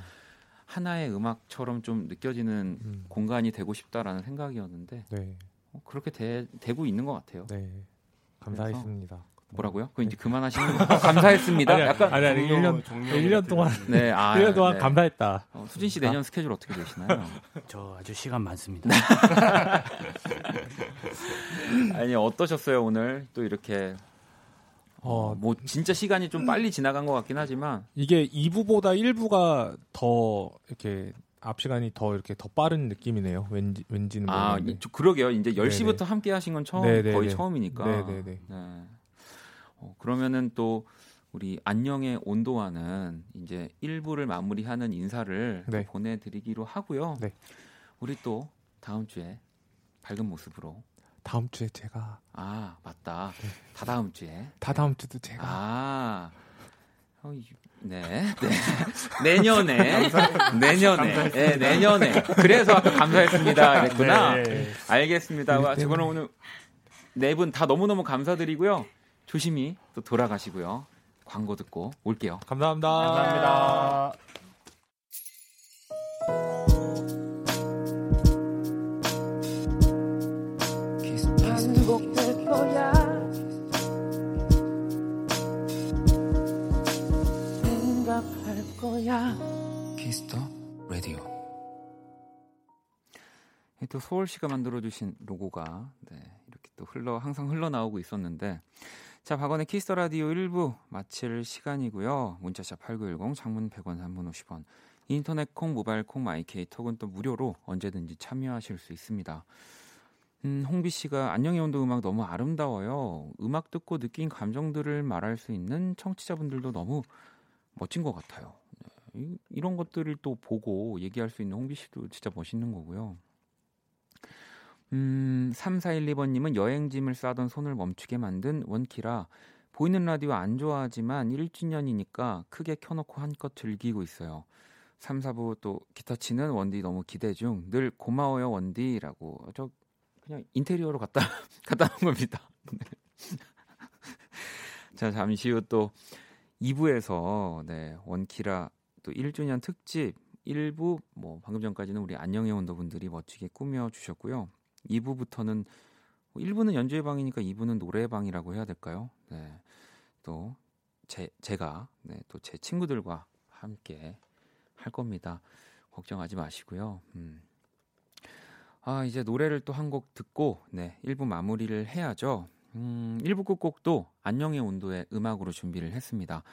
하나의 음악처럼 좀 느껴지는 음. 공간이 되고 싶다라는 생각이었는데 네. 어, 그렇게 되, 되고 있는 것 같아요. 네. 감사했습니다. 뭐라고요? 그 이제 그만하시는 거. 감사했습니다. 아니, 약간 아니, 아니, 정료, 일 년 정료 일 년 동안 네, 아, 일 년 동안 네. 감사했다. 어, 수진 씨 내년 스케줄 어떻게 되시나요? 저 아주 시간 많습니다. 아니 어떠셨어요 오늘 또 이렇게 어 뭐 진짜 시간이 좀 빨리 지나간 것 같긴 하지만 이게 이 부보다 일 부가 더 이렇게 앞 시간이 더 이렇게 더 빠른 느낌이네요. 왠지 왠지는 아 이, 그러게요. 이제 열 시부터 네네. 함께 하신 건 처음 네네네. 거의 처음이니까. 네네네. 네. 그러면은 또 우리 안녕의 온도와는 이제 일 부를 마무리하는 인사를 네. 보내드리기로 하고요. 네. 우리 또 다음 주에 밝은 모습으로. 다음 주에 제가 아 맞다. 네. 다 다음 주에. 다 다음 주도 제가. 아 네, 네. 내년에 내년에 네, 내년에. 그래서 아까 감사했습니다. 그랬구나. 네. 알겠습니다. 와, 저는 오늘 네 분 다 너무 너무 감사드리고요. 조심히 또 돌아가시고요. 광고 듣고 올게요. 감사합니다. 감사합니다. 반복될 거야. 생각할 거야. Kiss the Radio. 또 소월 씨가 만들어주신 로고가 네, 이렇게 또 흘러 항상 흘러나오고 있었는데. 자, 박원의 키스 더 라디오 일 부 마칠 시간이고요. 문자샵 팔구일공, 장문 백 원, 단문 오십 원, 인터넷 콩, 모바일 콩, 마이케이 톡은 또 무료로 언제든지 참여하실 수 있습니다. 음, 홍비 씨가 안녕의 온도 음악 너무 아름다워요. 음악 듣고 느낀 감정들을 말할 수 있는 청취자분들도 너무 멋진 것 같아요. 이, 이런 것들을 또 보고 얘기할 수 있는 홍비 씨도 진짜 멋있는 거고요. 음, 삼사일이 번님은 여행짐을 싸던 손을 멈추게 만든 원키라 보이는 라디오 안 좋아하지만 일 주년이니까 크게 켜놓고 한껏 즐기고 있어요. 삼, 사 부 또 기타 치는 원디 너무 기대 중. 늘 고마워요 원디라고. 저 그냥 인테리어로 갔다 갔다 온 겁니다. 자 잠시 후 또 이 부에서 네, 원키라 또 일 주년 특집 일 부 뭐 방금 전까지는 우리 안녕의 온도 분들이 멋지게 꾸며 주셨고요. 이 부부터는 일 부는 연주의 방이니까 이 부는 노래의 방이라고 해야 될까요? 네. 또 제, 제가 네, 또 제 친구들과 함께 할 겁니다. 걱정하지 마시고요. 음. 아 이제 노래를 또 한 곡 듣고 네, 일 부 마무리를 해야죠. 음, 일 부 끝곡도 안녕의 온도의 음악으로 준비를 했습니다.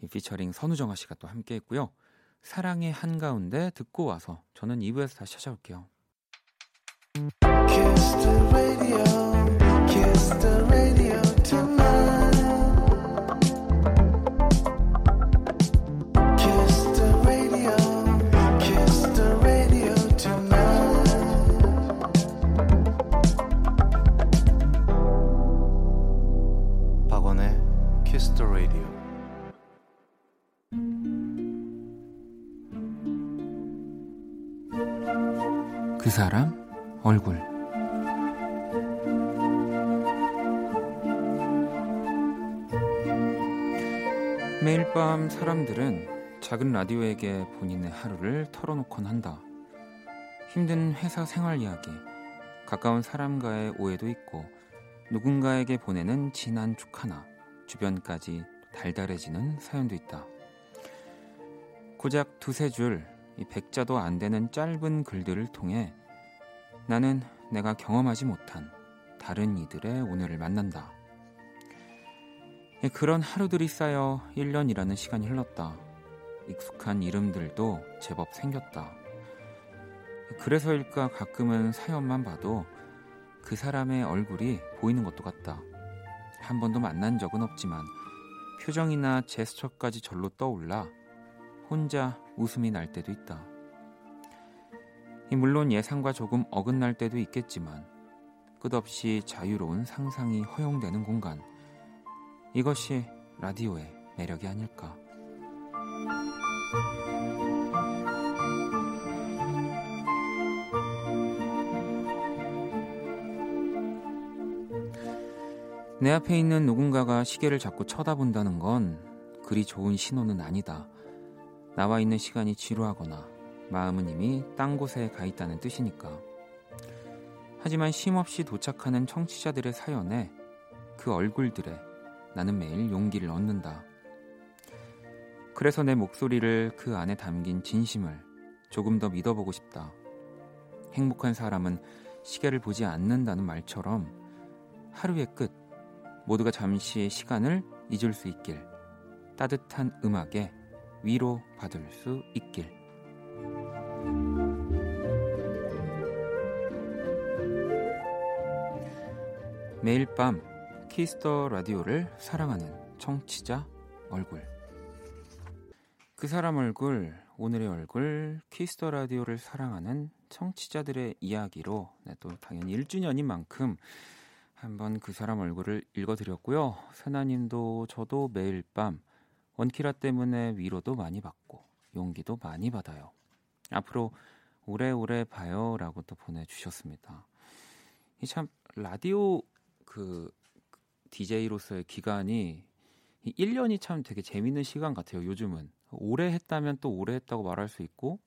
이 피처링 선우정아 씨가 또 함께 했고요. 사랑의 한가운데 듣고 와서 저는 이 부에서 다시 찾아올게요. 그 사람 얼굴. 매일 밤 사람들은 작은 라디오에게 본인의 하루를 털어놓곤 한다. 힘든 회사 생활 이야기, 가까운 사람과의 오해도 있고, 누군가에게 보내는 진한 촉 하나, 주변까지 달달해지는 사연도 있다. 고작 두세 줄, 이 백자도 안 되는 짧은 글들을 통해 나는 내가 경험하지 못한 다른 이들의 오늘을 만난다. 그런 하루들이 쌓여 일 년이라는 시간이 흘렀다. 익숙한 이름들도 제법 생겼다. 그래서일까 가끔은 사연만 봐도 그 사람의 얼굴이 보이는 것도 같다. 한 번도 만난 적은 없지만 표정이나 제스처까지 절로 떠올라 혼자 웃음이 날 때도 있다. 물론 예상과 조금 어긋날 때도 있겠지만 끝없이 자유로운 상상이 허용되는 공간, 이것이 라디오의 매력이 아닐까. 내 앞에 있는 누군가가 시계를 자꾸 쳐다본다는 건 그리 좋은 신호는 아니다. 나와 있는 시간이 지루하거나 마음은 이미 딴 곳에 가 있다는 뜻이니까. 하지만 쉼없이 도착하는 청취자들의 사연에, 그 얼굴들에 나는 매일 용기를 얻는다. 그래서 내 목소리를, 그 안에 담긴 진심을 조금 더 믿어보고 싶다. 행복한 사람은 시계를 보지 않는다는 말처럼 하루의 끝, 모두가 잠시 시간을 잊을 수 있길, 따뜻한 음악에 위로 받을 수 있길. 매일 밤 키스 더 라디오를 사랑하는 청취자 얼굴. 그 사람 얼굴, 오늘의 얼굴, 키스 더 라디오를 사랑하는 청취자들의 이야기로, 네, 또 당연히 일 주년인 만큼 한번 그 사람 얼굴을 읽어드렸고요. 세나님도 저도 매일 밤 원키라 때문에 위로도 많이 받고 용기도 많이 받아요. 앞으로 오래오래 봐요 라고 또 보내주셨습니다. 이 참 라디오 그 디제이로서의 기간이 일 년이 참 되게 재밌는 시간 같아요. 요즘은 오래 했다면 또 오래 했다고 말할 수 있고,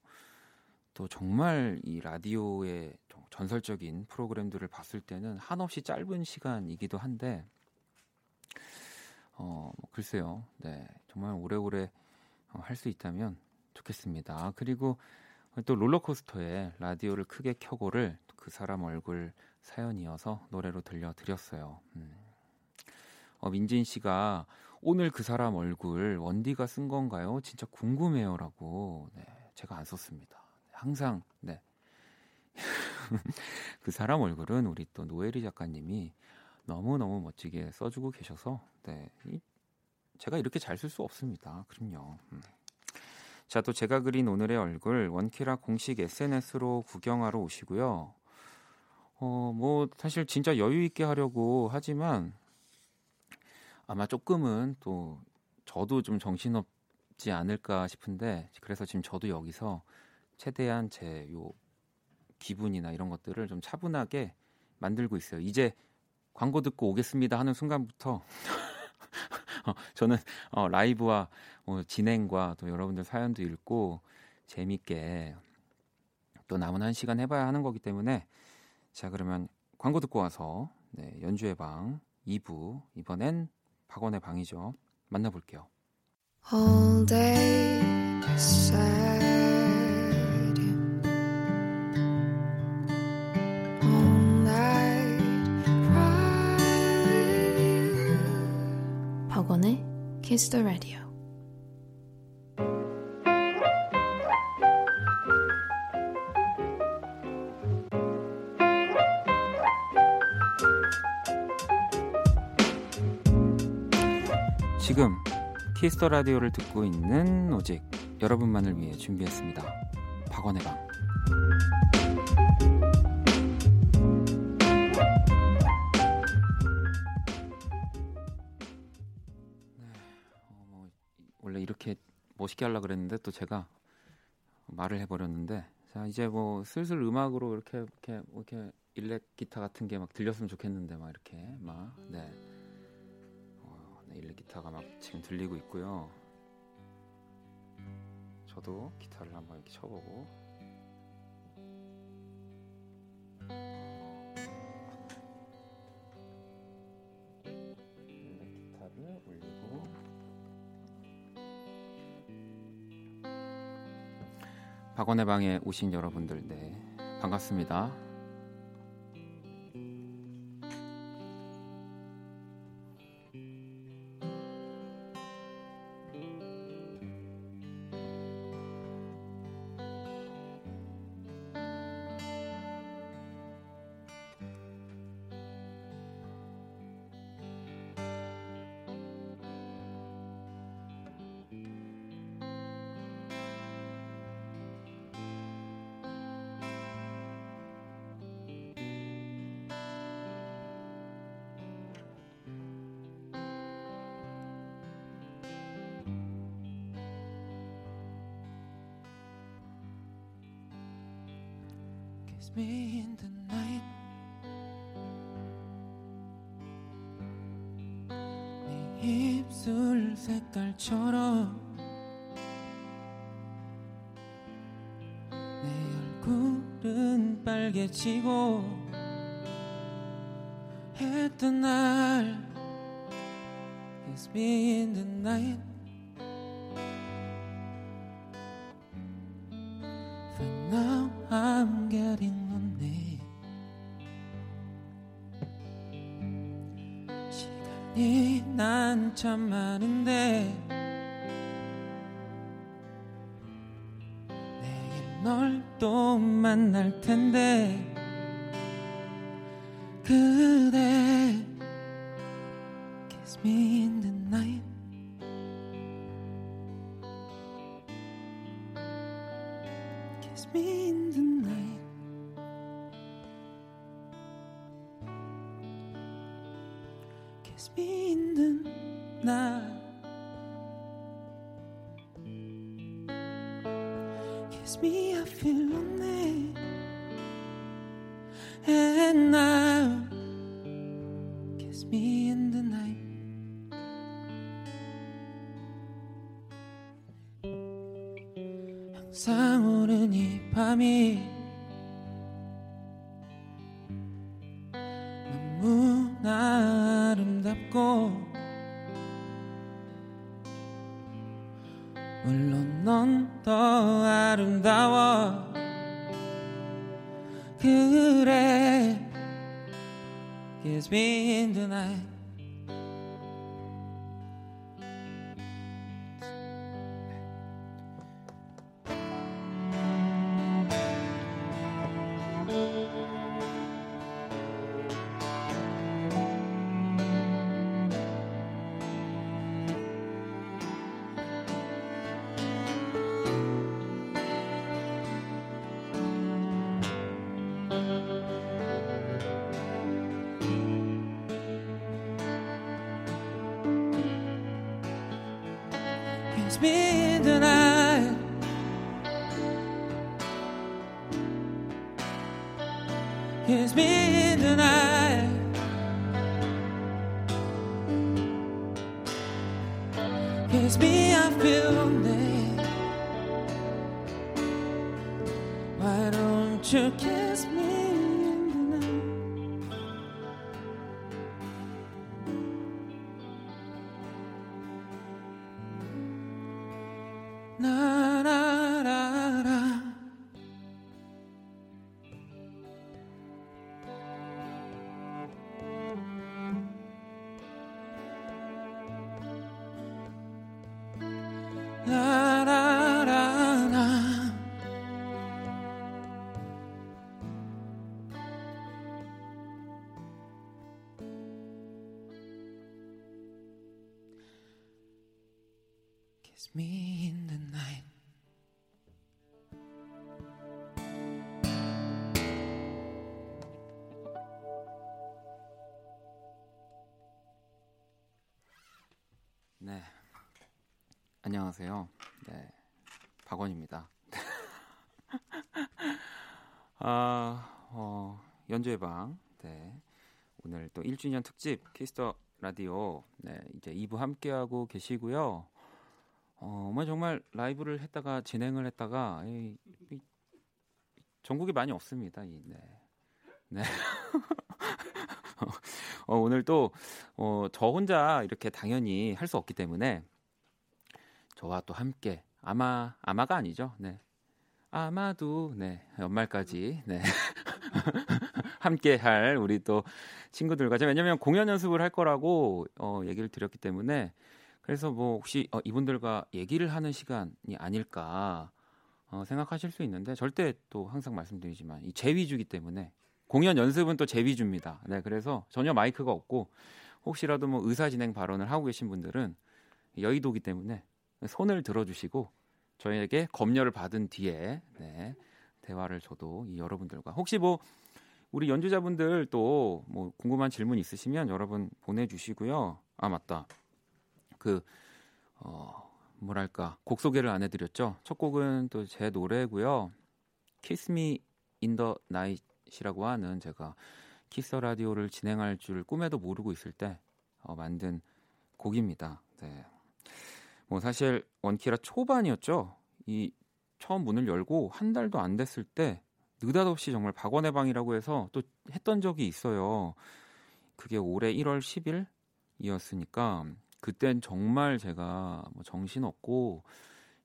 또 정말 이 라디오의 전설적인 프로그램들을 봤을 때는 한없이 짧은 시간이기도 한데, 어 글쎄요, 네, 정말 오래오래 할 수 있다면 좋겠습니다. 그리고 또 롤러코스터에 라디오를 크게 켜고를 그 사람 얼굴 사연이어서 노래로 들려드렸어요. 음. 어, 민진 씨가 오늘 그 사람 얼굴 원디가 쓴 건가요? 진짜 궁금해요라고. 네, 제가 안 썼습니다. 항상 네. 그 사람 얼굴은 우리 또 노예리 작가님이 너무너무 멋지게 써주고 계셔서, 네, 제가 이렇게 잘 쓸 수 없습니다. 그럼요. 음. 자, 또 제가 그린 오늘의 얼굴, 원키라 공식 에스엔에스로 구경하러 오시고요. 어, 뭐 사실 진짜 여유 있게 하려고 하지만 아마 조금은 또 저도 좀 정신없지 않을까 싶은데, 그래서 지금 저도 여기서 최대한 제 요 기분이나 이런 것들을 좀 차분하게 만들고 있어요. 이제 광고 듣고 오겠습니다 하는 순간부터 어, 저는 어, 라이브와 어, 진행과 또 여러분들 사연도 읽고 재밌게 또 남은 한 시간 해봐야 하는 거기 때문에, 자 그러면 광고 듣고 와서, 네, 연주의 방 이 부, 이번엔 박원의 방이죠. 만나볼게요. All day sad. 박원의 Kiss the Radio. 지금 키스 더 라디오를 듣고 있는 오직 여러분만을 위해 준비했습니다. 박원의 방. 어, 원래 이렇게 멋있게 하려고 그랬는데 또 제가 말을 해버렸는데, 자 이제 뭐 슬슬 음악으로 이렇게 이렇게 이렇게 일렉 기타 같은 게 막 들렸으면 좋겠는데 막 이렇게 막 네. 어, 네, 일렉 기타가 막 지금 들리고 있고요. 저도 기타를 한번 이렇게 쳐보고. 일렉 기타를 올리고. 박원의 방에 오신 여러분들, 네, 반갑습니다. Kiss me in the night. 네 입술 색깔처럼 내 얼굴은 빨개지고 했던 날. Kiss me in the night. For now I'm getting. 난 참 많은데 내일 널 또 만날 텐데 그대. Kiss me in the night. Kiss me in the night. Kiss me. 나 Kiss me, I feel lonely and now. Kiss me in the night. 항상 오는 이 밤이 너무나 아름답고. 물론 넌 더 아름다워. 그래. Kiss me in the night. Kiss me in the night. Kiss me in the night. Kiss me, I feel lonely. Why don't you kiss me in the night? No. It's me in the night. 네, 안녕하세요. 네, 박원입니다. 아, 어, 연주의 방. 네, 오늘 또 일 주년 특집 Kiss the Radio. 네, 이제 이 부 함께하고 계시고요. 어, 정말 정말 라이브를 했다가 진행을 했다가 이, 이, 전국이 많이 없습니다. 이, 네, 네. 어, 오늘 또 어, 저 혼자 이렇게 당연히 할 수 없기 때문에 저와 또 함께 아마 아마가 아니죠. 네, 아마도 네 연말까지 네 함께 할 우리 또 친구들과 제가 왜냐하면 공연 연습을 할 거라고 어, 얘기를 드렸기 때문에. 그래서 뭐 혹시 어, 이분들과 얘기를 하는 시간이 아닐까 어, 생각하실 수 있는데 절대 또 항상 말씀드리지만 이 제 위주기 때문에 공연 연습은 또 제 위주입니다. 네, 그래서 전혀 마이크가 없고 혹시라도 뭐 의사 진행 발언을 하고 계신 분들은 여의도기 때문에 손을 들어주시고 저에게 검열을 받은 뒤에 네, 대화를 저도 이 여러분들과 혹시 뭐 우리 연주자분들 또 뭐 궁금한 질문 있으시면 여러분 보내주시고요. 아 맞다. 그 어, 뭐랄까 곡 소개를 안 해드렸죠. 첫 곡은 또 제 노래고요. Kiss Me in the Night이라고 하는 제가 키스 라디오를 진행할 줄 꿈에도 모르고 있을 때 어, 만든 곡입니다. 네, 뭐 사실 원키라 초반이었죠. 이 처음 문을 열고 한 달도 안 됐을 때 느닷없이 정말 박원의 방이라고 해서 또 했던 적이 있어요. 그게 올해 일월 십일이었으니까. 그땐 정말 제가 정신없고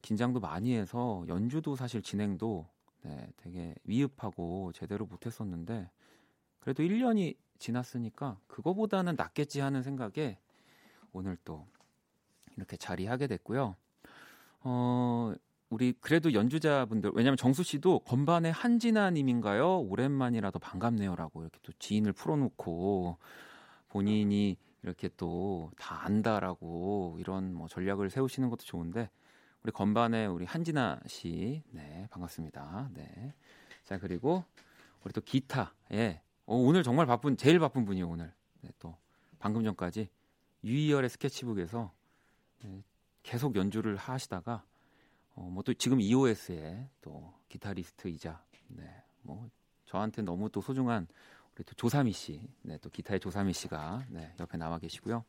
긴장도 많이 해서 연주도 사실 진행도 네, 되게 미흡하고 제대로 못했었는데 그래도 일 년이 지났으니까 그거보다는 낫겠지 하는 생각에 오늘 또 이렇게 자리하게 됐고요. 어, 우리 그래도 연주자분들 왜냐하면 정수 씨도 건반에 한진아 님인가요? 오랜만이라도 반갑네요라고 이렇게 또 지인을 풀어놓고 본인이 이렇게 또 다 안다라고 이런 뭐 전략을 세우시는 것도 좋은데 우리 건반에 우리 한진아 씨, 네 반갑습니다. 네, 자 그리고 우리 또 기타, 예, 어, 오늘 정말 바쁜 제일 바쁜 분이에요 오늘. 네, 또 방금 전까지 유희열의 스케치북에서 네, 계속 연주를 하시다가 어, 뭐 또 지금 이오에스의 또 기타리스트이자 네, 뭐 저한테 너무 또 소중한. 또 조사미 씨, 네, 또 기타의 조사미 씨가 네, 옆에 나와 계시고요.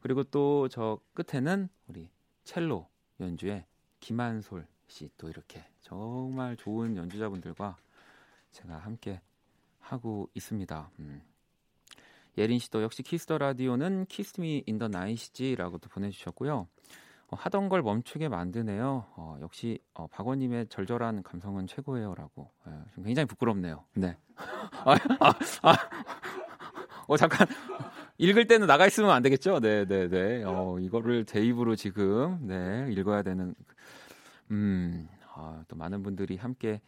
그리고 또 저 끝에는 우리 첼로 연주의 김한솔 씨 또 이렇게 정말 좋은 연주자분들과 제가 함께 하고 있습니다. 음. 예린 씨도 역시 키스 더 라디오는 키스 미 인 더 나잇이지라고 또 보내주셨고요. 어, 하던 걸 멈추게 만드네요. 어, 역시 어, 박원님의 절절한 감성은 최고예요라고. 예, 좀 굉장히 부끄럽네요. 네. 아, 아, 아. 어 잠깐 읽을 때는 나가 있으면 안 되겠죠? 네, 네, 네. 어 이거를 제 입으로 지금 네 읽어야 되는. 음, 아, 또 많은 분들이 함께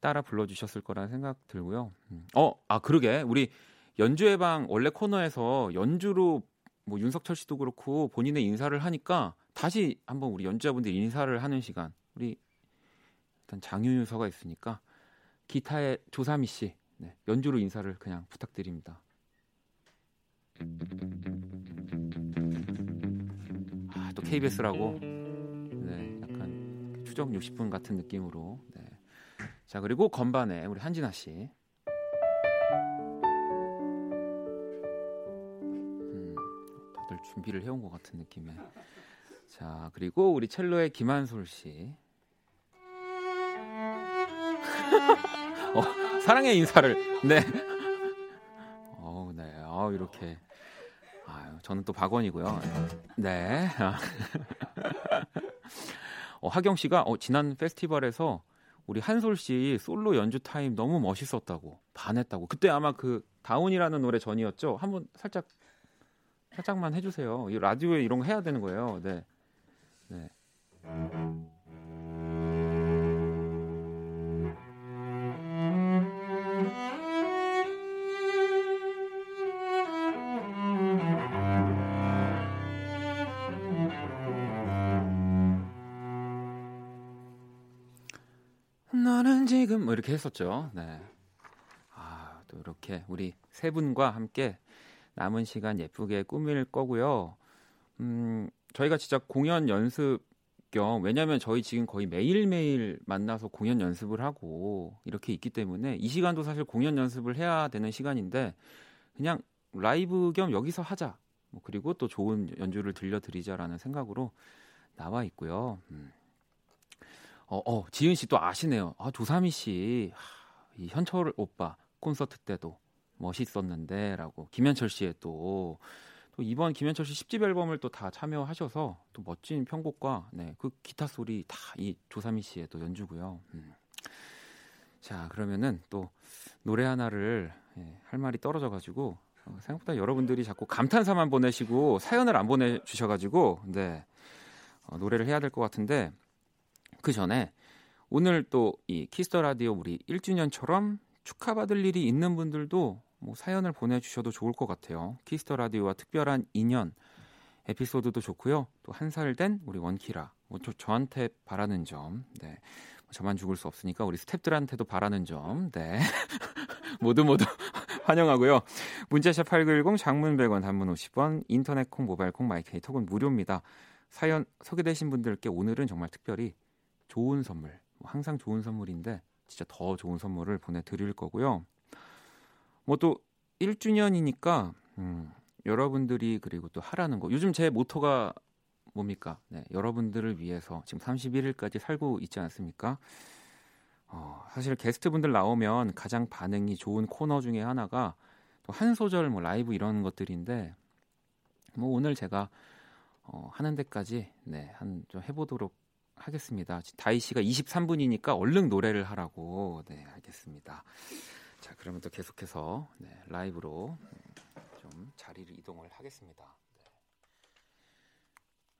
따라 불러주셨을 거라는 생각 들고요. 음. 어, 아 그러게 우리 연주의 방 원래 코너에서 연주로 뭐 윤석철 씨도 그렇고 본인의 인사를 하니까. 다시 한번 우리 연주자분들 인사를 하는 시간 우리 일단 장유유서가 있으니까 기타의 조사미 씨 네, 연주로 인사를 그냥 부탁드립니다. 아, 또 케이비에스라고 네, 약간 추적 육십 분 같은 느낌으로 네. 자 그리고 건반에 우리 한진아 씨 음, 다들 준비를 해온 것 같은 느낌에 자 그리고 우리 첼로의 김한솔 씨 어, 사랑의 인사를 네 어우 네 어, 이렇게 아유 저는 또 박원이고요 네 어, 하경 씨가 어, 지난 페스티벌에서 우리 한솔 씨 솔로 연주 타임 너무 멋있었다고 반했다고 그때 아마 그 다운이라는 노래 전이었죠 한번 살짝 살짝만 해주세요 이 라디오에 이런 거 해야 되는 거예요 네. 네. 지금 뭐 이렇게 했었죠. 네. 아, 또 이렇게 우리 세 분과 함께 남은 시간 예쁘게 꾸밀 거고요. 음, 저희가 진짜 공연 연습 겸, 왜냐하면 저희 지금 거의 매일매일 만나서 공연 연습을 하고 이렇게 있기 때문에 이 시간도 사실 공연 연습을 해야 되는 시간인데 그냥 라이브 겸 여기서 하자. 뭐 그리고 또 좋은 연주를 들려드리자라는 생각으로 나와 있고요. 음. 어, 어, 지은 씨 또 아시네요. 아, 조사미 씨, 하, 이 현철 오빠 콘서트 때도 멋있었는데라고. 김현철 씨의 또, 또 이번 김현철 씨 십 집 앨범을 또 다 참여하셔서 또 멋진 편곡과 네, 그 기타 소리 다 이 조사미 씨의 또 연주고요. 음. 자, 그러면은 또 노래 하나를 예, 할 말이 떨어져가지고. 생각보다 여러분들이 자꾸 감탄사만 보내시고 사연을 안 보내주셔가지고 네, 어, 노래를 해야 될 것 같은데 그 전에 오늘 또 이 키스 더 라디오 우리 일 주년처럼 축하받을 일이 있는 분들도 뭐 사연을 보내주셔도 좋을 것 같아요. 키스 더 라디오와 특별한 인연 에피소드도 좋고요. 또 한 살 된 우리 원키라 뭐 저, 저한테 바라는 점 네. 저만 죽을 수 없으니까 우리 스태프들한테도 바라는 점 네. 모두 모두 환영하고요. 문자샵 팔구일공, 장문 백 원, 단문 오십 원, 인터넷 콩, 모바일 콩, 마이케이 톡은 무료입니다. 사연 소개되신 분들께 오늘은 정말 특별히 좋은 선물, 항상 좋은 선물인데 진짜 더 좋은 선물을 보내드릴 거고요. 뭐 또 일 주년이니까 음, 여러분들이 그리고 또 하라는 거. 요즘 제 모토가 뭡니까? 네, 여러분들을 위해서 지금 삼십일 일까지 살고 있지 않습니까? 어, 사실 게스트분들 나오면 가장 반응이 좋은 코너 중에 하나가 또 한 소절 뭐 라이브 이런 것들인데 뭐 오늘 제가 어, 하는 데까지 네, 한 좀 해보도록 하겠습니다. 다희 씨가 이십삼 분이니까 얼른 노래를 하라고 네 알겠습니다. 자 그러면 또 계속해서 네, 라이브로 좀 자리를 이동을 하겠습니다. 네.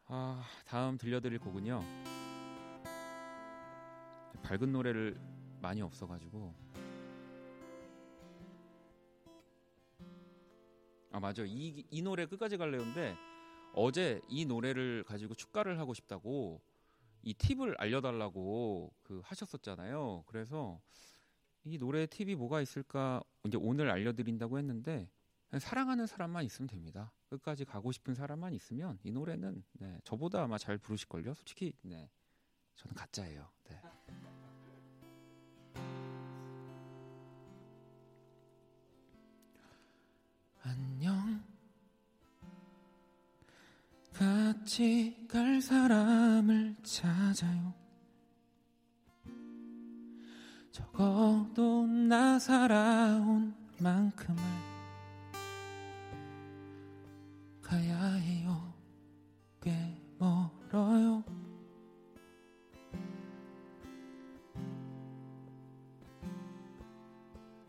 아 다음 들려드릴 곡은요. 밝은 노래를 많이 없어가지고 아 맞아 이, 이 노래 끝까지 갈래요인데 어제 이 노래를 가지고 축가를 하고 싶다고 이 팁을 알려달라고 그 하셨었잖아요. 그래서 이 노래 팁이 뭐가 있을까 이제 오늘 알려드린다고 했는데 사랑하는 사람만 있으면 됩니다. 끝까지 가고 싶은 사람만 있으면 이 노래는 네, 저보다 아마 잘 부르실걸요. 솔직히 네, 저는 가짜예요. 네. 안녕 같이 갈 사람을 찾아요. 적어도 나 살아온 만큼을 가야 해요. 꽤 멀어요.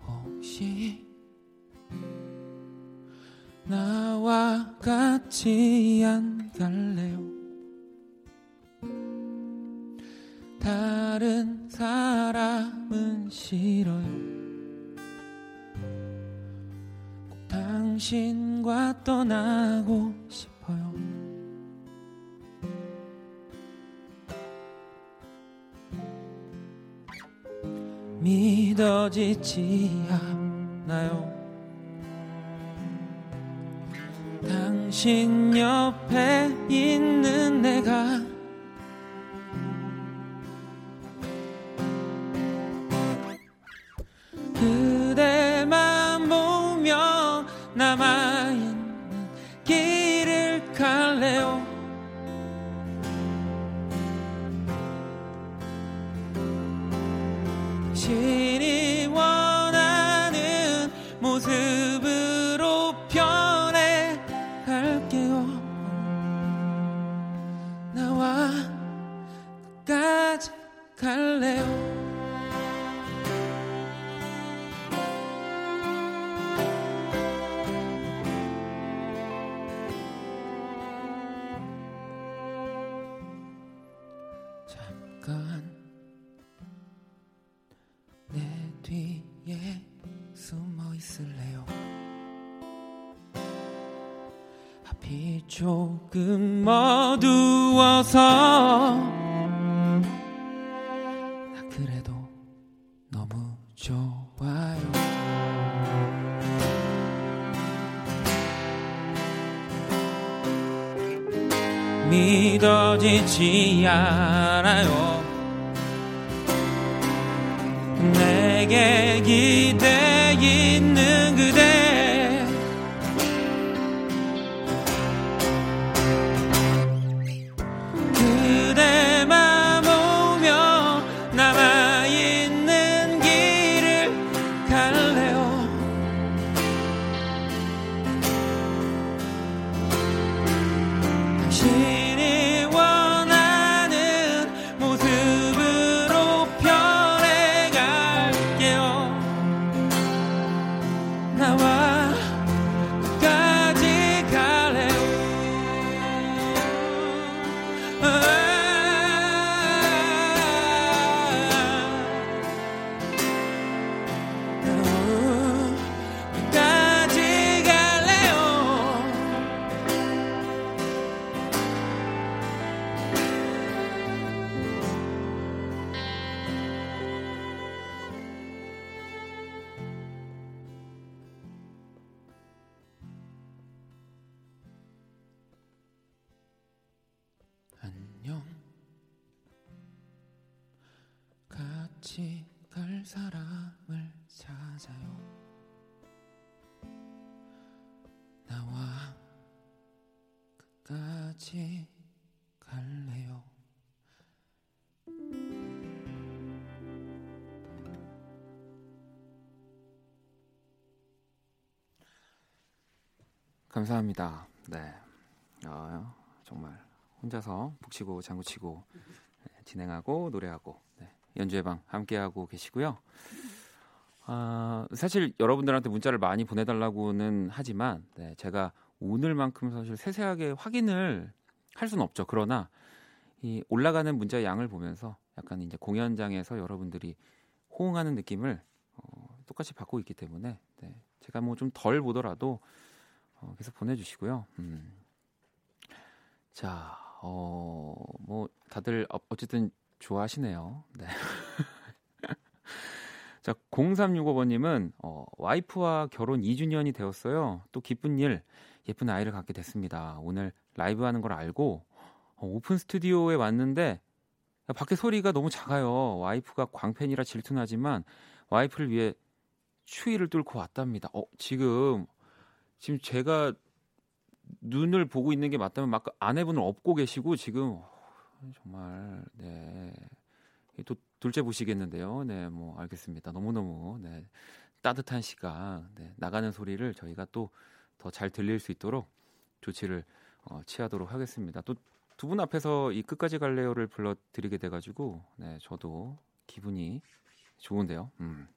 혹시 나와 같이 안 갈래요? 다른 사람은 싫어요. 꼭 당신과 떠나고 싶어요. 믿어지지 않나요? 당신 옆에 있는 내가 그대만 보며 남아있는 길을 갈래요. 당신이 원하는 모습으로 끝까지 갈래요. 잠깐 내 뒤에 숨어 있을래요. 앞이 조금 어두워서 믿어지지 않아요. 내게 기대 있는 그대 그대만 보며 남아있는 길을 갈래요. 당신 갈 사람을 찾아요. 나와 끝까지 갈래요. 감사합니다. 네, 아, 정말 혼자서 북치고 장구치고 네, 진행하고 노래하고 네. 연주의 방 함께하고 계시고요. 아, 사실 여러분들한테 문자를 많이 보내달라고는 하지만 네, 제가 오늘만큼 사실 세세하게 확인을 할 수는 없죠. 그러나 이 올라가는 문자의 양을 보면서 약간 이제 공연장에서 여러분들이 호응하는 느낌을 어, 똑같이 받고 있기 때문에 네, 제가 뭐 좀 덜 보더라도 어, 계속 보내주시고요. 음. 자, 어, 뭐 다들 어쨌든 좋아하시네요. 네. 자, 공삼육오 번님은 어, 와이프와 결혼 이 주년이 되었어요. 또 기쁜 일, 예쁜 아이를 갖게 됐습니다. 오늘 라이브 하는 걸 알고 어, 오픈 스튜디오에 왔는데 야, 밖에 소리가 너무 작아요. 와이프가 광팬이라 질투나지만 와이프를 위해 추위를 뚫고 왔답니다. 어, 지금 지금 제가 눈을 보고 있는 게 맞다면 막 아내분을 업고 계시고 지금 정말 네 또 둘째 보시겠는데요. 네, 뭐 알겠습니다. 너무 너무 네 따뜻한 시간 네, 나가는 소리를 저희가 또 더 잘 들릴 수 있도록 조치를 어, 취하도록 하겠습니다. 또 두 분 앞에서 이 끝까지 갈래요를 불러드리게 돼가지고 네 저도 기분이 좋은데요. 음.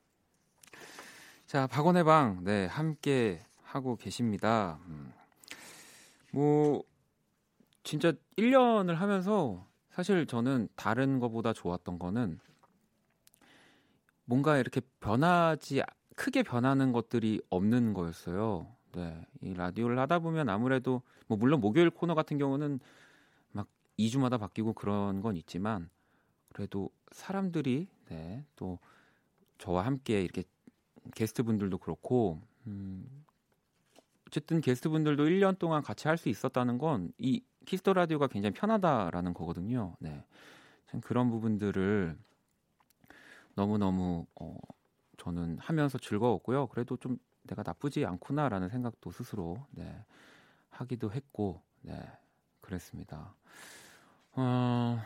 자, 박원의 방 네 함께 하고 계십니다. 음. 뭐. 진짜 일 년을 하면서 사실 저는 다른 거보다 좋았던 거는 뭔가 이렇게 변하지 크게 변하는 것들이 없는 거였어요. 네, 이 라디오를 하다 보면 아무래도 뭐 물론 목요일 코너 같은 경우는 막 이 주마다 바뀌고 그런 건 있지만 그래도 사람들이 네, 또 저와 함께 이렇게 게스트분들도 그렇고 음, 어쨌든 게스트분들도 일 년 동안 같이 할 수 있었다는 건 이 키스터 라디오가 굉장히 편하다라는 거거든요. 네, 참 그런 부분들을 너무 너무 어, 저는 하면서 즐거웠고요. 그래도 좀 내가 나쁘지 않구나라는 생각도 스스로 네, 하기도 했고, 네, 그랬습니다. 어,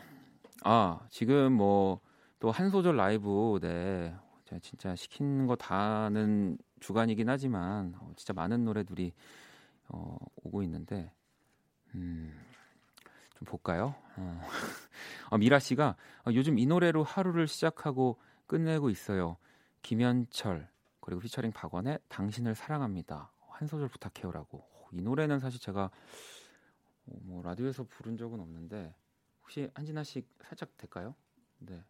아 지금 뭐 또 한 소절 라이브, 네, 제가 진짜 시킨 거 다는 주간이긴 하지만 어, 진짜 많은 노래들이 어, 오고 있는데. 음, 좀 볼까요? 어. 아, 미라 씨가 아, 요즘 이 노래로 하루를 시작하고 끝내고 있어요. 김현철 그리고 피처링 박원의 당신을 사랑합니다. 한 소절 부탁해요라고. 이 노래는 사실 제가 어, 뭐 라디오에서 부른 적은 없는데 혹시 한진아 씨 살짝 될까요? 네.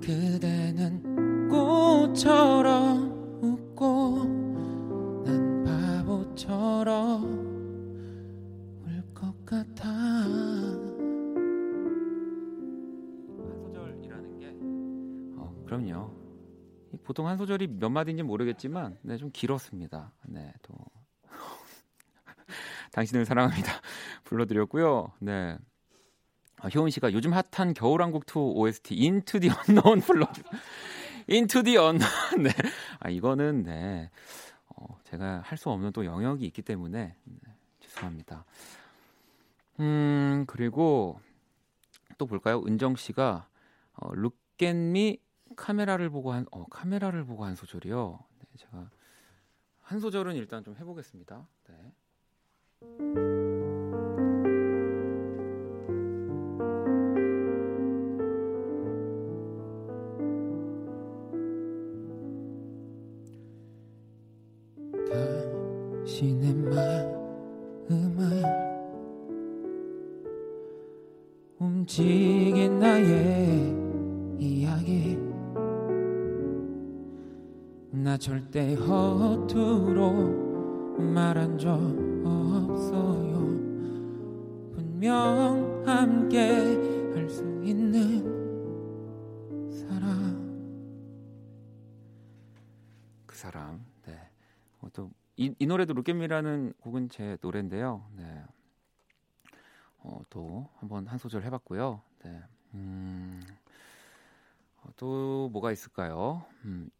그대는 꽃처럼 웃고 난 바보처럼 울 것 같아. 한 소절이라는 게 어, 그럼요. 보통 한 소절이 몇 마디인지 모르겠지만 네, 좀 길었습니다. 네, 또 당신을 사랑합니다 불러드렸고요. 네. 아, 효은 씨가 요즘 핫한 겨울왕국 투 오에스티 Into the unknown 불러 Into the unknown. 네. 아 이거는 네. 어, 제가 할 수 없는 또 영역이 있기 때문에 네, 죄송합니다. 음, 그리고 또 볼까요? 은정 씨가 어, Look at me 카메라를 보고 한 어, 카메라를 보고 한 소절이요. 네, 제가 한 소절은 일단 좀 해 보겠습니다. 네. 당신의 마음을 움직인 나의 이야기 나 절대 허투루 말한 적 없어요. 분명 함께 할 수 있는 사람 그 사람. 네. 어, 또 이, 이 노래도 루켓미라는 곡은 제 노래인데요. 네. 어, 또 한번 한 소절 해봤고요. 네. 음, 어, 또 뭐가 있을까요? 음.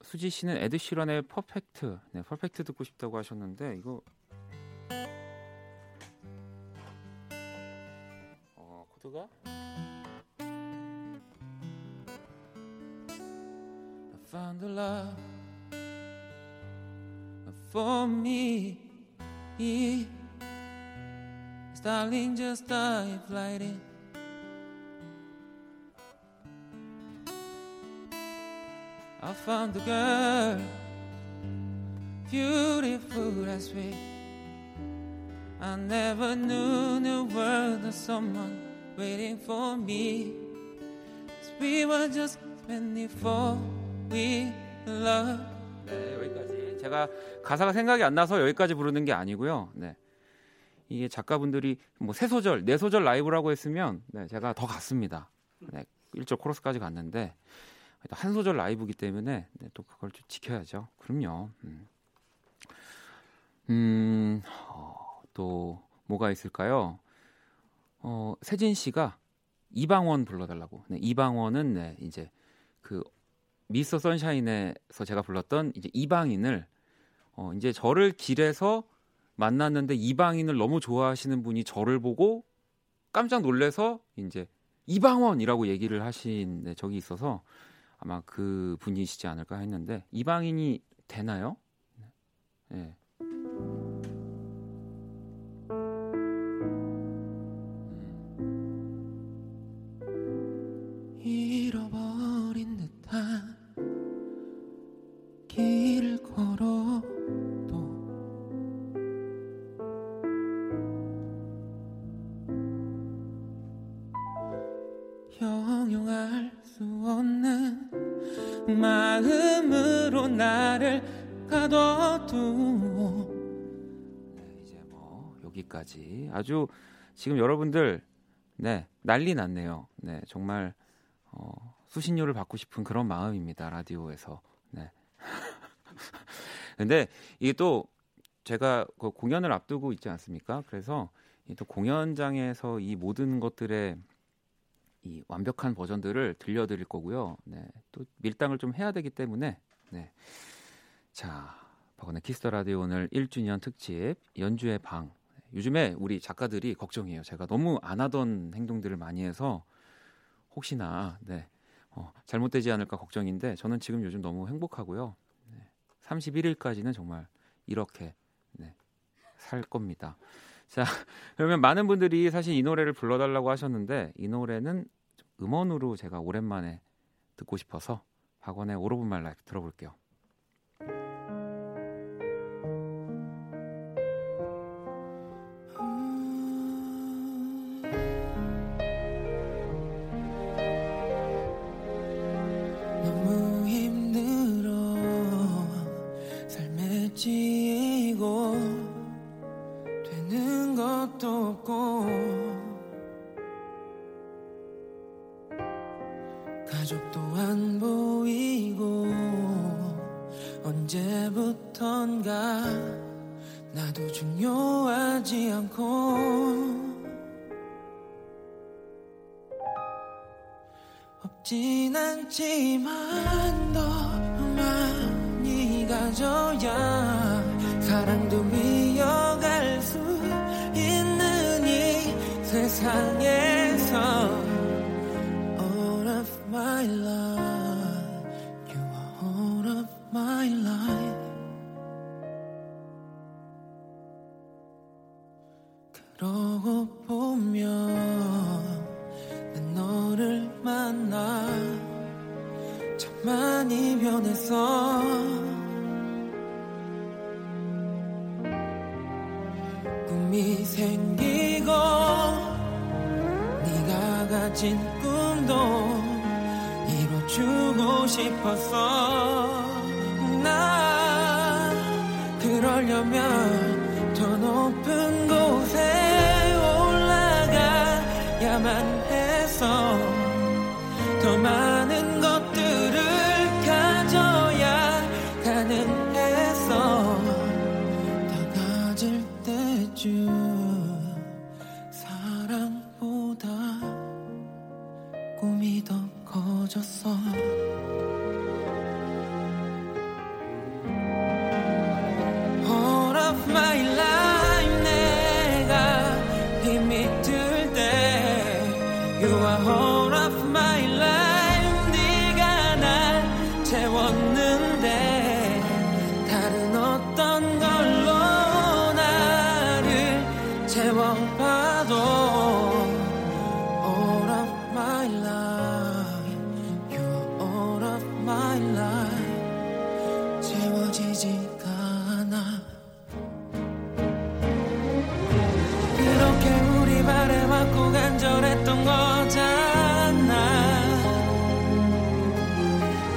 수지 씨는 에드 시런의 퍼펙트, 네, 퍼펙트 듣고 싶다고 하셨는데 이거 어, 코드가 I found the love for me, starting just like lighting. I found a girl, beautiful and sweet. I never knew the world of someone waiting for me. Cause we were just twenty-four, we loved. 네, 여기까지. 제가 가사가 생각이 안 나서 여기까지 부르는 게 아니고요. 네. 이게 작가분들이 뭐 세 소절, 네 소절 라이브라고 했으면 네, 제가 더 갔습니다. 네, 일 절 코러스까지 갔는데. 한 소절 라이브이기 때문에 네, 또 그걸 좀 지켜야죠. 그럼요. 음, 음 어, 또 뭐가 있을까요? 어, 세진 씨가 이방원 불러달라고. 네, 이방원은 네, 이제 그 미스터 선샤인에서 제가 불렀던 이제 이방인을 어, 이제 저를 길에서 만났는데 이방인을 너무 좋아하시는 분이 저를 보고 깜짝 놀래서 이제 이방원이라고 얘기를 하신 네, 적이 있어서. 아마 그 분이시지 않을까 했는데 이방인이 되나요? 네. 음. 잃어버린 듯한 길을 걸어도 형용할 수 없는 마음으로 나를 가둬두고. 네, 이제 뭐 여기까지. 아주 지금 여러분들 네 난리 났네요. 네 정말 어, 수신료를 받고 싶은 그런 마음입니다. 라디오에서. 네. 근데 이게 또 제가 그 공연을 앞두고 있지 않습니까? 그래서 또 공연장에서 이 모든 것들의 이 완벽한 버전들을 들려드릴 거고요. 네, 또 밀당을 좀 해야 되기 때문에 네. 자, 박원의 키스 더 라디오 오늘 일 주년 특집 연주의 방. 요즘에 우리 작가들이 걱정이에요. 제가 너무 안 하던 행동들을 많이 해서 혹시나 네, 어, 잘못되지 않을까 걱정인데 저는 지금 요즘 너무 행복하고요. 네, 삼십일 일까지는 정말 이렇게 네, 살 겁니다. 자, 그러면 많은 분들이 사실 이 노래를 불러달라고 하셨는데 이 노래는 음원으로 제가 오랜만에 듣고 싶어서 박원의 All Of My Life 들어볼게요. 음, 가족도 안 보이고 언제부턴가 나도 중요하지 않고 없진 않지만 더 많이 가져야 사랑도 이어갈 수 있는 이 세상에서 My love, you are all of my life. 그러고 보면 난 너를 만나 참 많이 변했어. 꿈이 생기고 네가 가진 꿈도 주고 싶었어. 나 그러려면 더 높은 곳에 올라가야만 해서 더 많은 것들을 가져야 가능해서 더 가질 때쯤 사랑보다 꿈이 더 커졌어. All of my life 내가 힘이 들 때 You are all of my life 네가 날 채웠는데 다른 어떤 걸로 나를 채워봐도 간절했던 거잖아.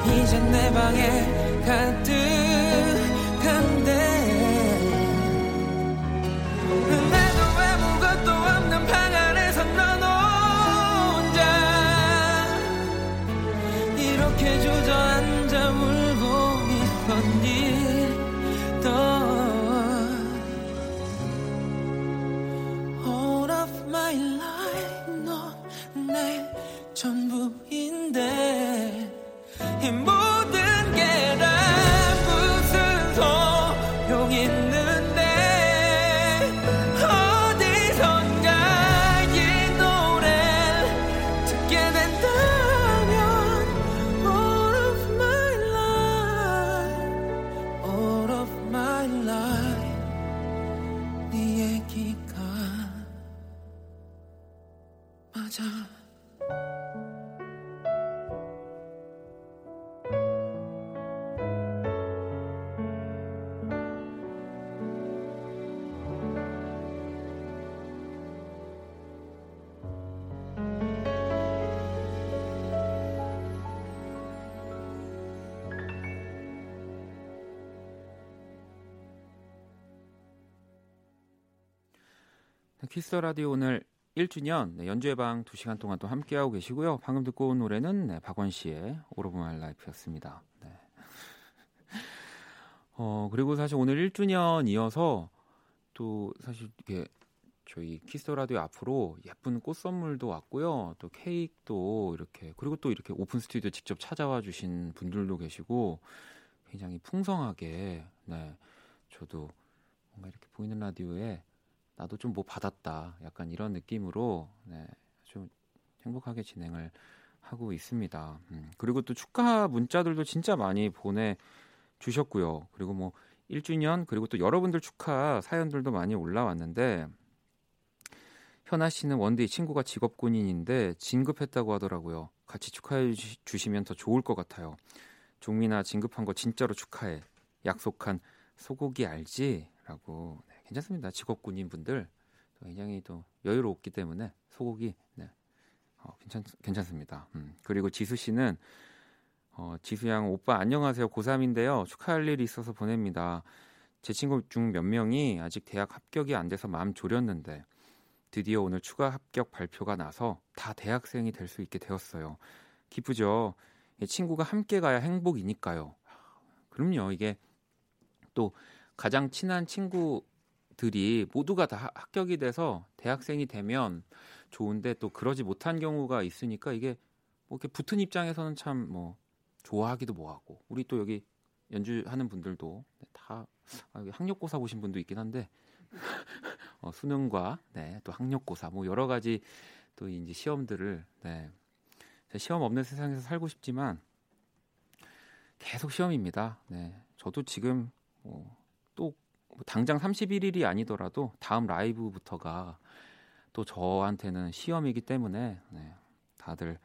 이제 내 방에 가득한데 근데도 아무것도 없는 방 안에서 넌 혼자 이렇게 주저앉아 울고 있었니? All of my life 내 전부인데 이 모든 게 다 무슨 소용 있는데 어디선가 이 노래를 듣게 된다면 All of my life All of my life 네 얘기가 맞아. 키스 더 라디오 오늘 일 주년 네, 연주회 방 두 시간 동안 또 함께하고 계시고요. 방금 듣고 온 노래는 네, 박원 씨의 All of My Life였습니다. 네. 어, 그리고 사실 오늘 일 주년 이어서 또 사실 이렇게 저희 키스 더 라디오 앞으로 예쁜 꽃 선물도 왔고요. 또 케이크도 이렇게 그리고 또 이렇게 오픈 스튜디오 직접 찾아와 주신 분들도 계시고 굉장히 풍성하게 네, 저도 뭔가 이렇게 보이는 라디오에 나도 좀 뭐 받았다 약간 이런 느낌으로 네, 좀 행복하게 진행을 하고 있습니다. 음, 그리고 또 축하 문자들도 진짜 많이 보내주셨고요. 그리고 뭐 일 주년 그리고 또 여러분들 축하 사연들도 많이 올라왔는데 현아 씨는 원디 친구가 직업군인인데 진급했다고 하더라고요. 같이 축하해 주시면 더 좋을 것 같아요. 종민아 진급한 거 진짜로 축하해. 약속한 소고기 알지? 라고 괜찮습니다. 직업군인 분들 굉장히 또 여유롭기 때문에 소고기 네. 어, 괜찮 괜찮습니다. 음. 그리고 지수 씨는 어, 지수 양 오빠 안녕하세요. 고삼인데요. 축하할 일이 있어서 보냅니다. 제 친구 중 몇 명이 아직 대학 합격이 안 돼서 마음 졸였는데 드디어 오늘 추가 합격 발표가 나서 다 대학생이 될 수 있게 되었어요. 기쁘죠. 친구가 함께 가야 행복이니까요. 그럼요. 이게 또 가장 친한 친구들이 모두가 다 합격이 돼서 대학생이 되면 좋은데 또 그러지 못한 경우가 있으니까 이게 뭐 이렇게 붙은 입장에서는 참 뭐 좋아하기도 뭐하고, 우리 또 여기 연주하는 분들도 다 학력고사 보신 분도 있긴 한데 어, 수능과 네, 또 학력고사 뭐 여러 가지 또 이제 시험들을 네. 시험 없는 세상에서 살고 싶지만 계속 시험입니다. 네, 저도 지금 뭐 또 당장 삼십일 일이 아니더라도 다음 라이브부터가 또 저한테는 시험이기 때문에 네, 다들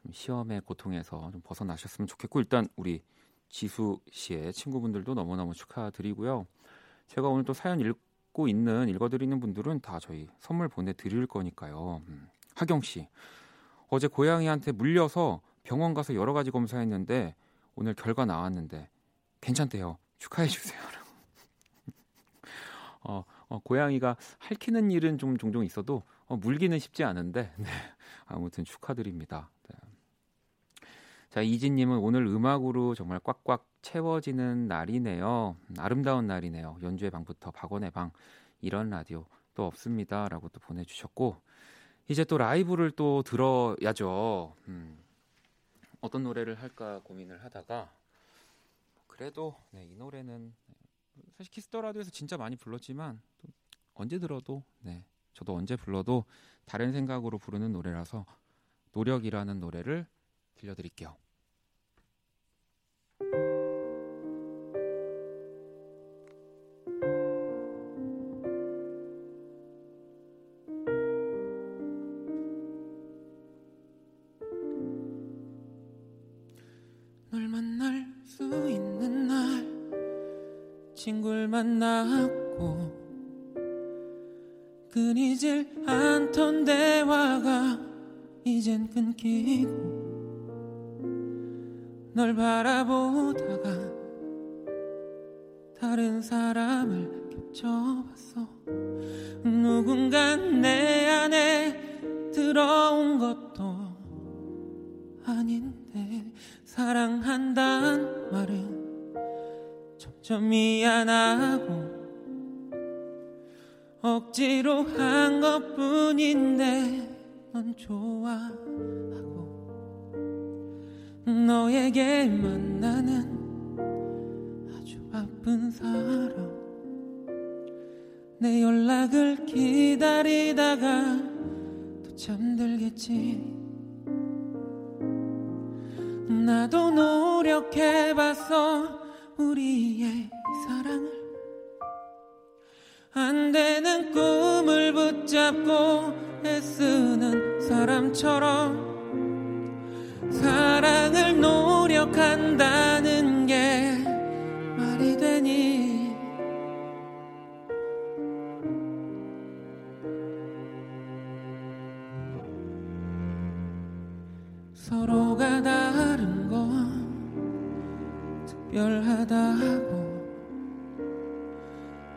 좀 시험의 고통에서 좀 벗어나셨으면 좋겠고, 일단 우리 지수 씨의 친구분들도 너무너무 축하드리고요. 제가 오늘 또 사연 읽고 있는 읽어드리는 분들은 다 저희 선물 보내드릴 거니까요. 음, 하경 씨, 어제 고양이한테 물려서 병원 가서 여러 가지 검사했는데 오늘 결과 나왔는데 괜찮대요. 축하해 주세요. 어, 어, 고양이가 핥히는 일은 좀 종종 있어도 어, 물기는 쉽지 않은데 네, 아무튼 축하드립니다. 네. 자, 이진님은 오늘 음악으로 정말 꽉꽉 채워지는 날이네요. 아름다운 날이네요. 연주의 방부터 박원의 방, 이런 라디오 또 없습니다. 라고 또 보내주셨고, 이제 또 라이브를 또 들어야죠. 음, 어떤 노래를 할까 고민을 하다가 그래도 네, 이 노래는 사실 키스 더 라디오에서 진짜 많이 불렀지만 또 언제 들어도 네, 저도 언제 불러도 다른 생각으로 부르는 노래라서 노력이라는 노래를 들려드릴게요. 널 만날 수 있는 날 친구를 만났고, 끊이질 않던 대화가 이젠 끊기고, 널 바라보다가 다른 사람을 겹쳐봤어. 누군가 내 안에 들어온 것도 아닌데 사랑한단 말은 점점 미안하고, 억지로 한 것뿐인데 넌 좋아하고, 너에게만 나는 아주 바쁜 사람, 내 연락을 기다리다가 또 잠들겠지. 나도 노력해봤어 우리의 사랑을, 안 되는 꿈을 붙잡고 애쓰는 사람처럼 사랑을 노력한다는 게 말이 되니. 서로가 다른 건 특별하다고,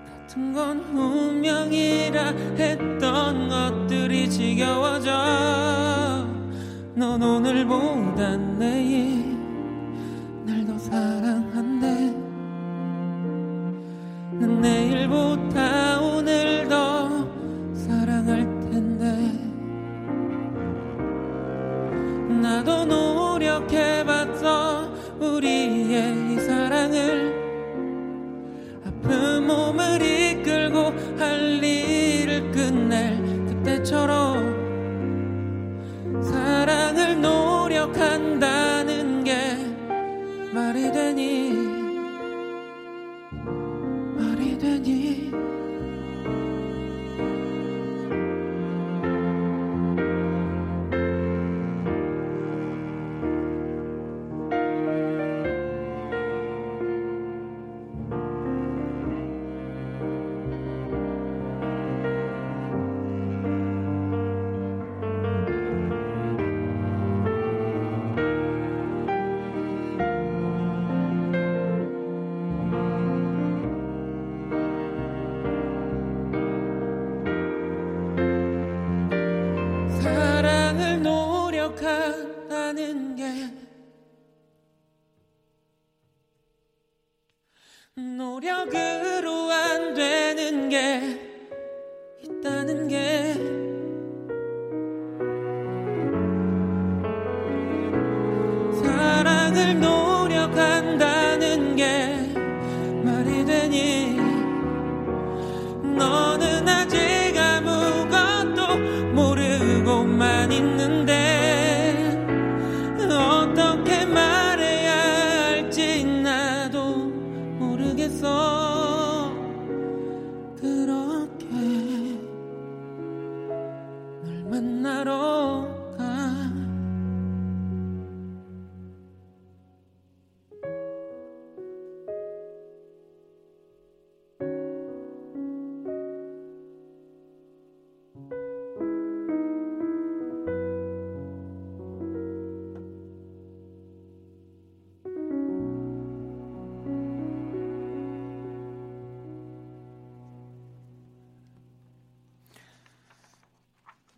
같은 건 운명이라 했던 것들이 지겨워져. 넌 오늘보단 내일 날 더 사랑한대. 난 내일보다 오늘 더 사랑할 텐데. 나도 노력해봤어 우리의 이 사랑을, 아픈 몸을 이끌고 할 일을 끝낼 그때처럼 사랑을 노력한다는 게 말이 되니, 말이 되니. 사랑을 노력한다는 게 노력으로 안 되는 게 있다는 게 사랑을 노력한다는 게 말이 되니 너는 아직 아무것도 모르고만 있는데 어떻게 말해야 할지 나도 모르겠어. 그렇게 널 만나러 가.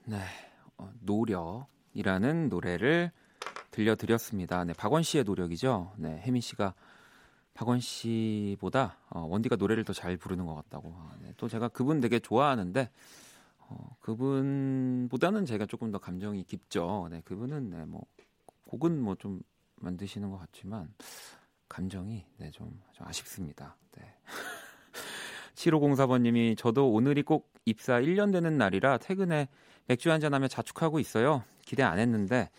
네, 어, 노력이라는 노래를 들려드렸습니다. 네, 박원 씨의 노력이죠. 네, 혜민 씨가 박원 씨보다 어, 원디가 노래를 더 잘 부르는 것 같다고. 아, 네, 또 제가 그분 되게 좋아하는데 어, 그분보다는 제가 조금 더 감정이 깊죠. 네, 그분은 네, 뭐 곡은 뭐 좀 만드시는 것 같지만 감정이 네, 좀, 좀 아쉽습니다. 네. 칠오공사번님이 저도 오늘이 꼭 입사 일 년 되는 날이라 퇴근에 맥주 한잔하며 자축하고 있어요. 기대 안 했는데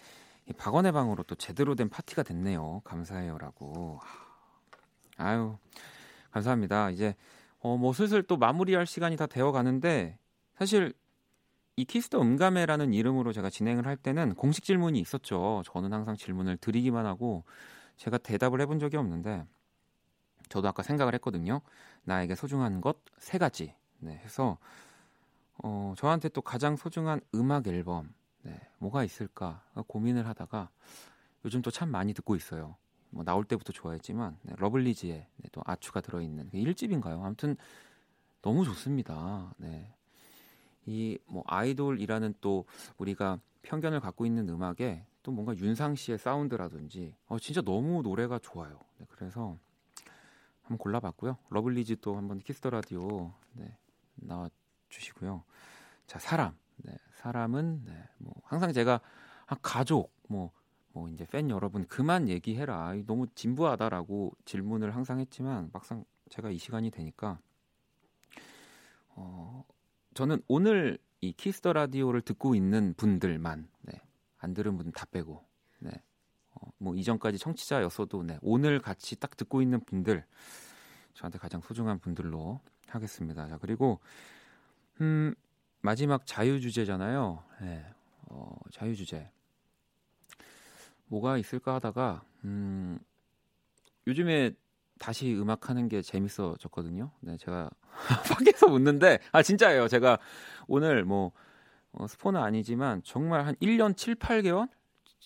박원의 방으로 또 제대로 된 파티가 됐네요. 감사해요라고. 아유 감사합니다. 이제 어, 뭐 슬슬 또 마무리할 시간이 다 되어가는데 사실 이 키스 더 음감회라는 이름으로 제가 진행을 할 때는 공식 질문이 있었죠. 저는 항상 질문을 드리기만 하고 제가 대답을 해본 적이 없는데 저도 아까 생각을 했거든요. 나에게 소중한 것 세 가지. 네, 해서 어, 저한테 또 가장 소중한 음악 앨범 네, 뭐가 있을까 고민을 하다가 요즘 또 참 많이 듣고 있어요. 뭐 나올 때부터 좋아했지만 네, 러블리즈의 네, 또 아추가 들어있는 일 집인가요? 아무튼 너무 좋습니다. 네. 이 뭐 아이돌이라는 또 우리가 편견을 갖고 있는 음악에 또 뭔가 윤상 씨의 사운드라든지 어, 진짜 너무 노래가 좋아요. 네, 그래서 한번 골라봤고요. 러블리즈 또 한번 키스 더 라디오 네, 나와주시고요. 자 사람, 네, 사람은 네, 뭐 항상 제가 아, 가족, 뭐, 뭐 이제 팬 여러분 그만 얘기해라. 너무 진부하다라고 질문을 항상 했지만 막상 제가 이 시간이 되니까 어, 저는 오늘 이 키스 더 라디오를 듣고 있는 분들만 네, 안 들은 분 다 빼고. 네. 어, 뭐 이전까지 청취자였어도 네, 오늘 같이 딱 듣고 있는 분들 저한테 가장 소중한 분들로 하겠습니다. 자 그리고 음, 마지막 자유주제잖아요. 네, 어, 자유주제 뭐가 있을까 하다가 음, 요즘에 다시 음악하는 게 재밌어졌거든요. 네, 제가 밖에서 웃는데 아 진짜예요. 제가 오늘 뭐 어, 스포는 아니지만 정말 한 일 년 칠, 팔 개월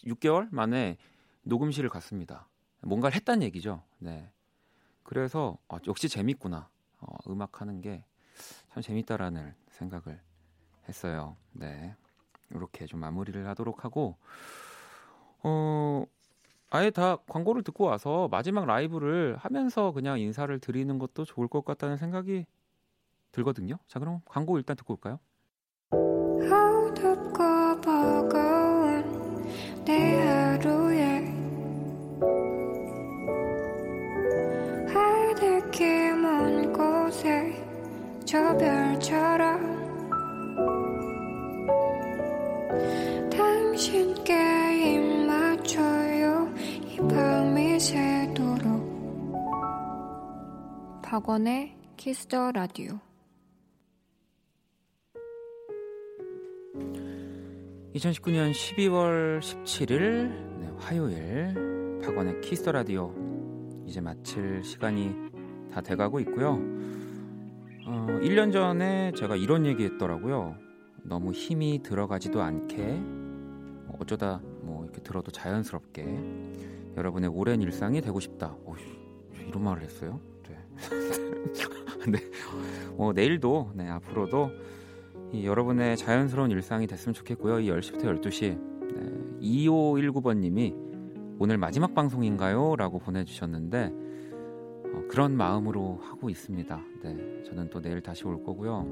육 개월 만에 녹음실을 갔습니다. 뭔가를 했다는 얘기죠. 네. 그래서 어, 역시 재밌구나. 어, 음악하는 게 참 재밌다라는 생각을 했어요. 네. 이렇게 좀 마무리를 하도록 하고 어, 아예 다 광고를 듣고 와서 마지막 라이브를 하면서 그냥 인사를 드리는 것도 좋을 것 같다는 생각이 들거든요. 자 그럼 광고 일단 듣고 올까요? 어둡고 버거운 내 하루에 하늘길 먼 곳에 저 별처럼 당신께 입맞춰요 이 밤이 새도록 박원의 키스 더 라디오. 이천십구 년 십이월 십칠일 네, 화요일 박원의 키스 더 라디오 이제 마칠 시간이 다 돼가고 있고요. 어, 일 년 전에 제가 이런 얘기 했더라고요. 너무 힘이 들어가지도 않게 어쩌다 뭐 이렇게 들어도 자연스럽게 여러분의 오랜 일상이 되고 싶다. 어휴, 이런 말을 했어요. 네. 네. 어, 내일도 네, 앞으로도 이 여러분의 자연스러운 일상이 됐으면 좋겠고요. 이 열 시부터 열두 시 네, 이오일구번님이 오늘 마지막 방송인가요? 라고 보내주셨는데 어, 그런 마음으로 하고 있습니다. 네, 저는 또 내일 다시 올 거고요.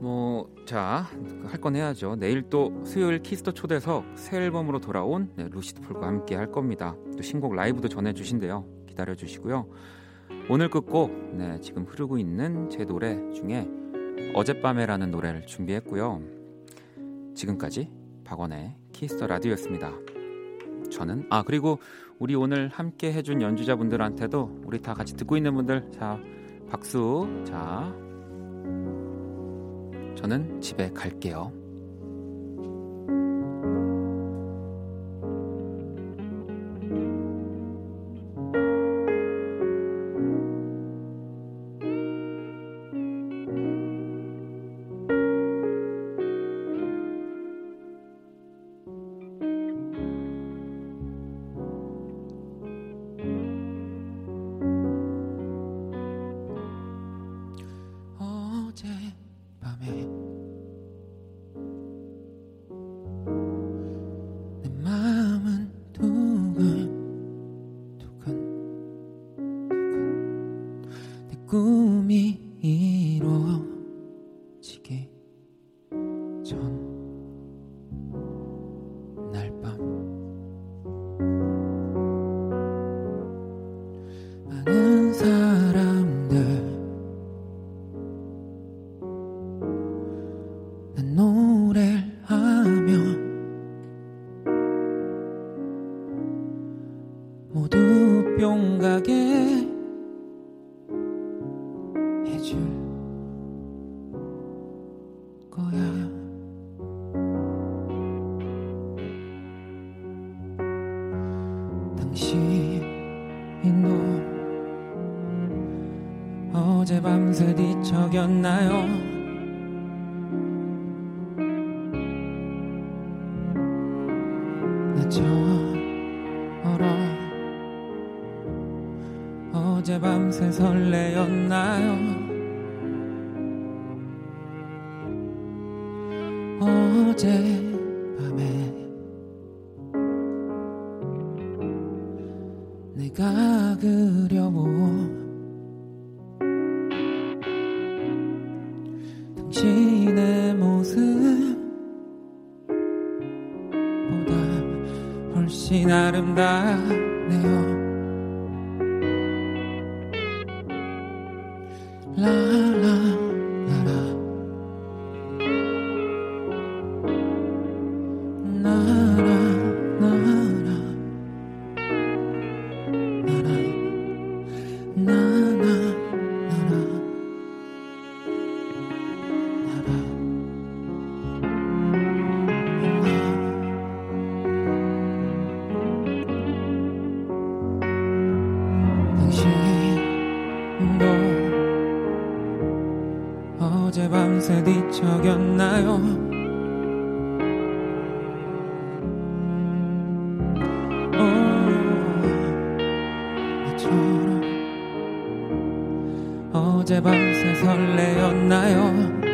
뭐, 자, 할 건 해야죠. 내일 또 수요일 키스더 초대석 새 앨범으로 돌아온 네, 루시드 폴과 함께 할 겁니다. 또 신곡 라이브도 전해주신대요. 기다려주시고요. 오늘 끝고 네, 지금 흐르고 있는 제 노래 중에 어젯밤에라는 노래를 준비했고요. 지금까지 박원의 키스더 라디오였습니다. 저는 아 그리고 우리 오늘 함께 해준 연주자분들한테도 우리 다 같이 듣고 있는 분들 자 박수. 자 저는 집에 갈게요. 어젯밤새 설레었나요? 어젯밤에 내가 그려본 당신의 모습보다 훨씬 아름답네요. 어젯밤새 뒤척였나요? 나처럼 어젯밤새 설레었나요?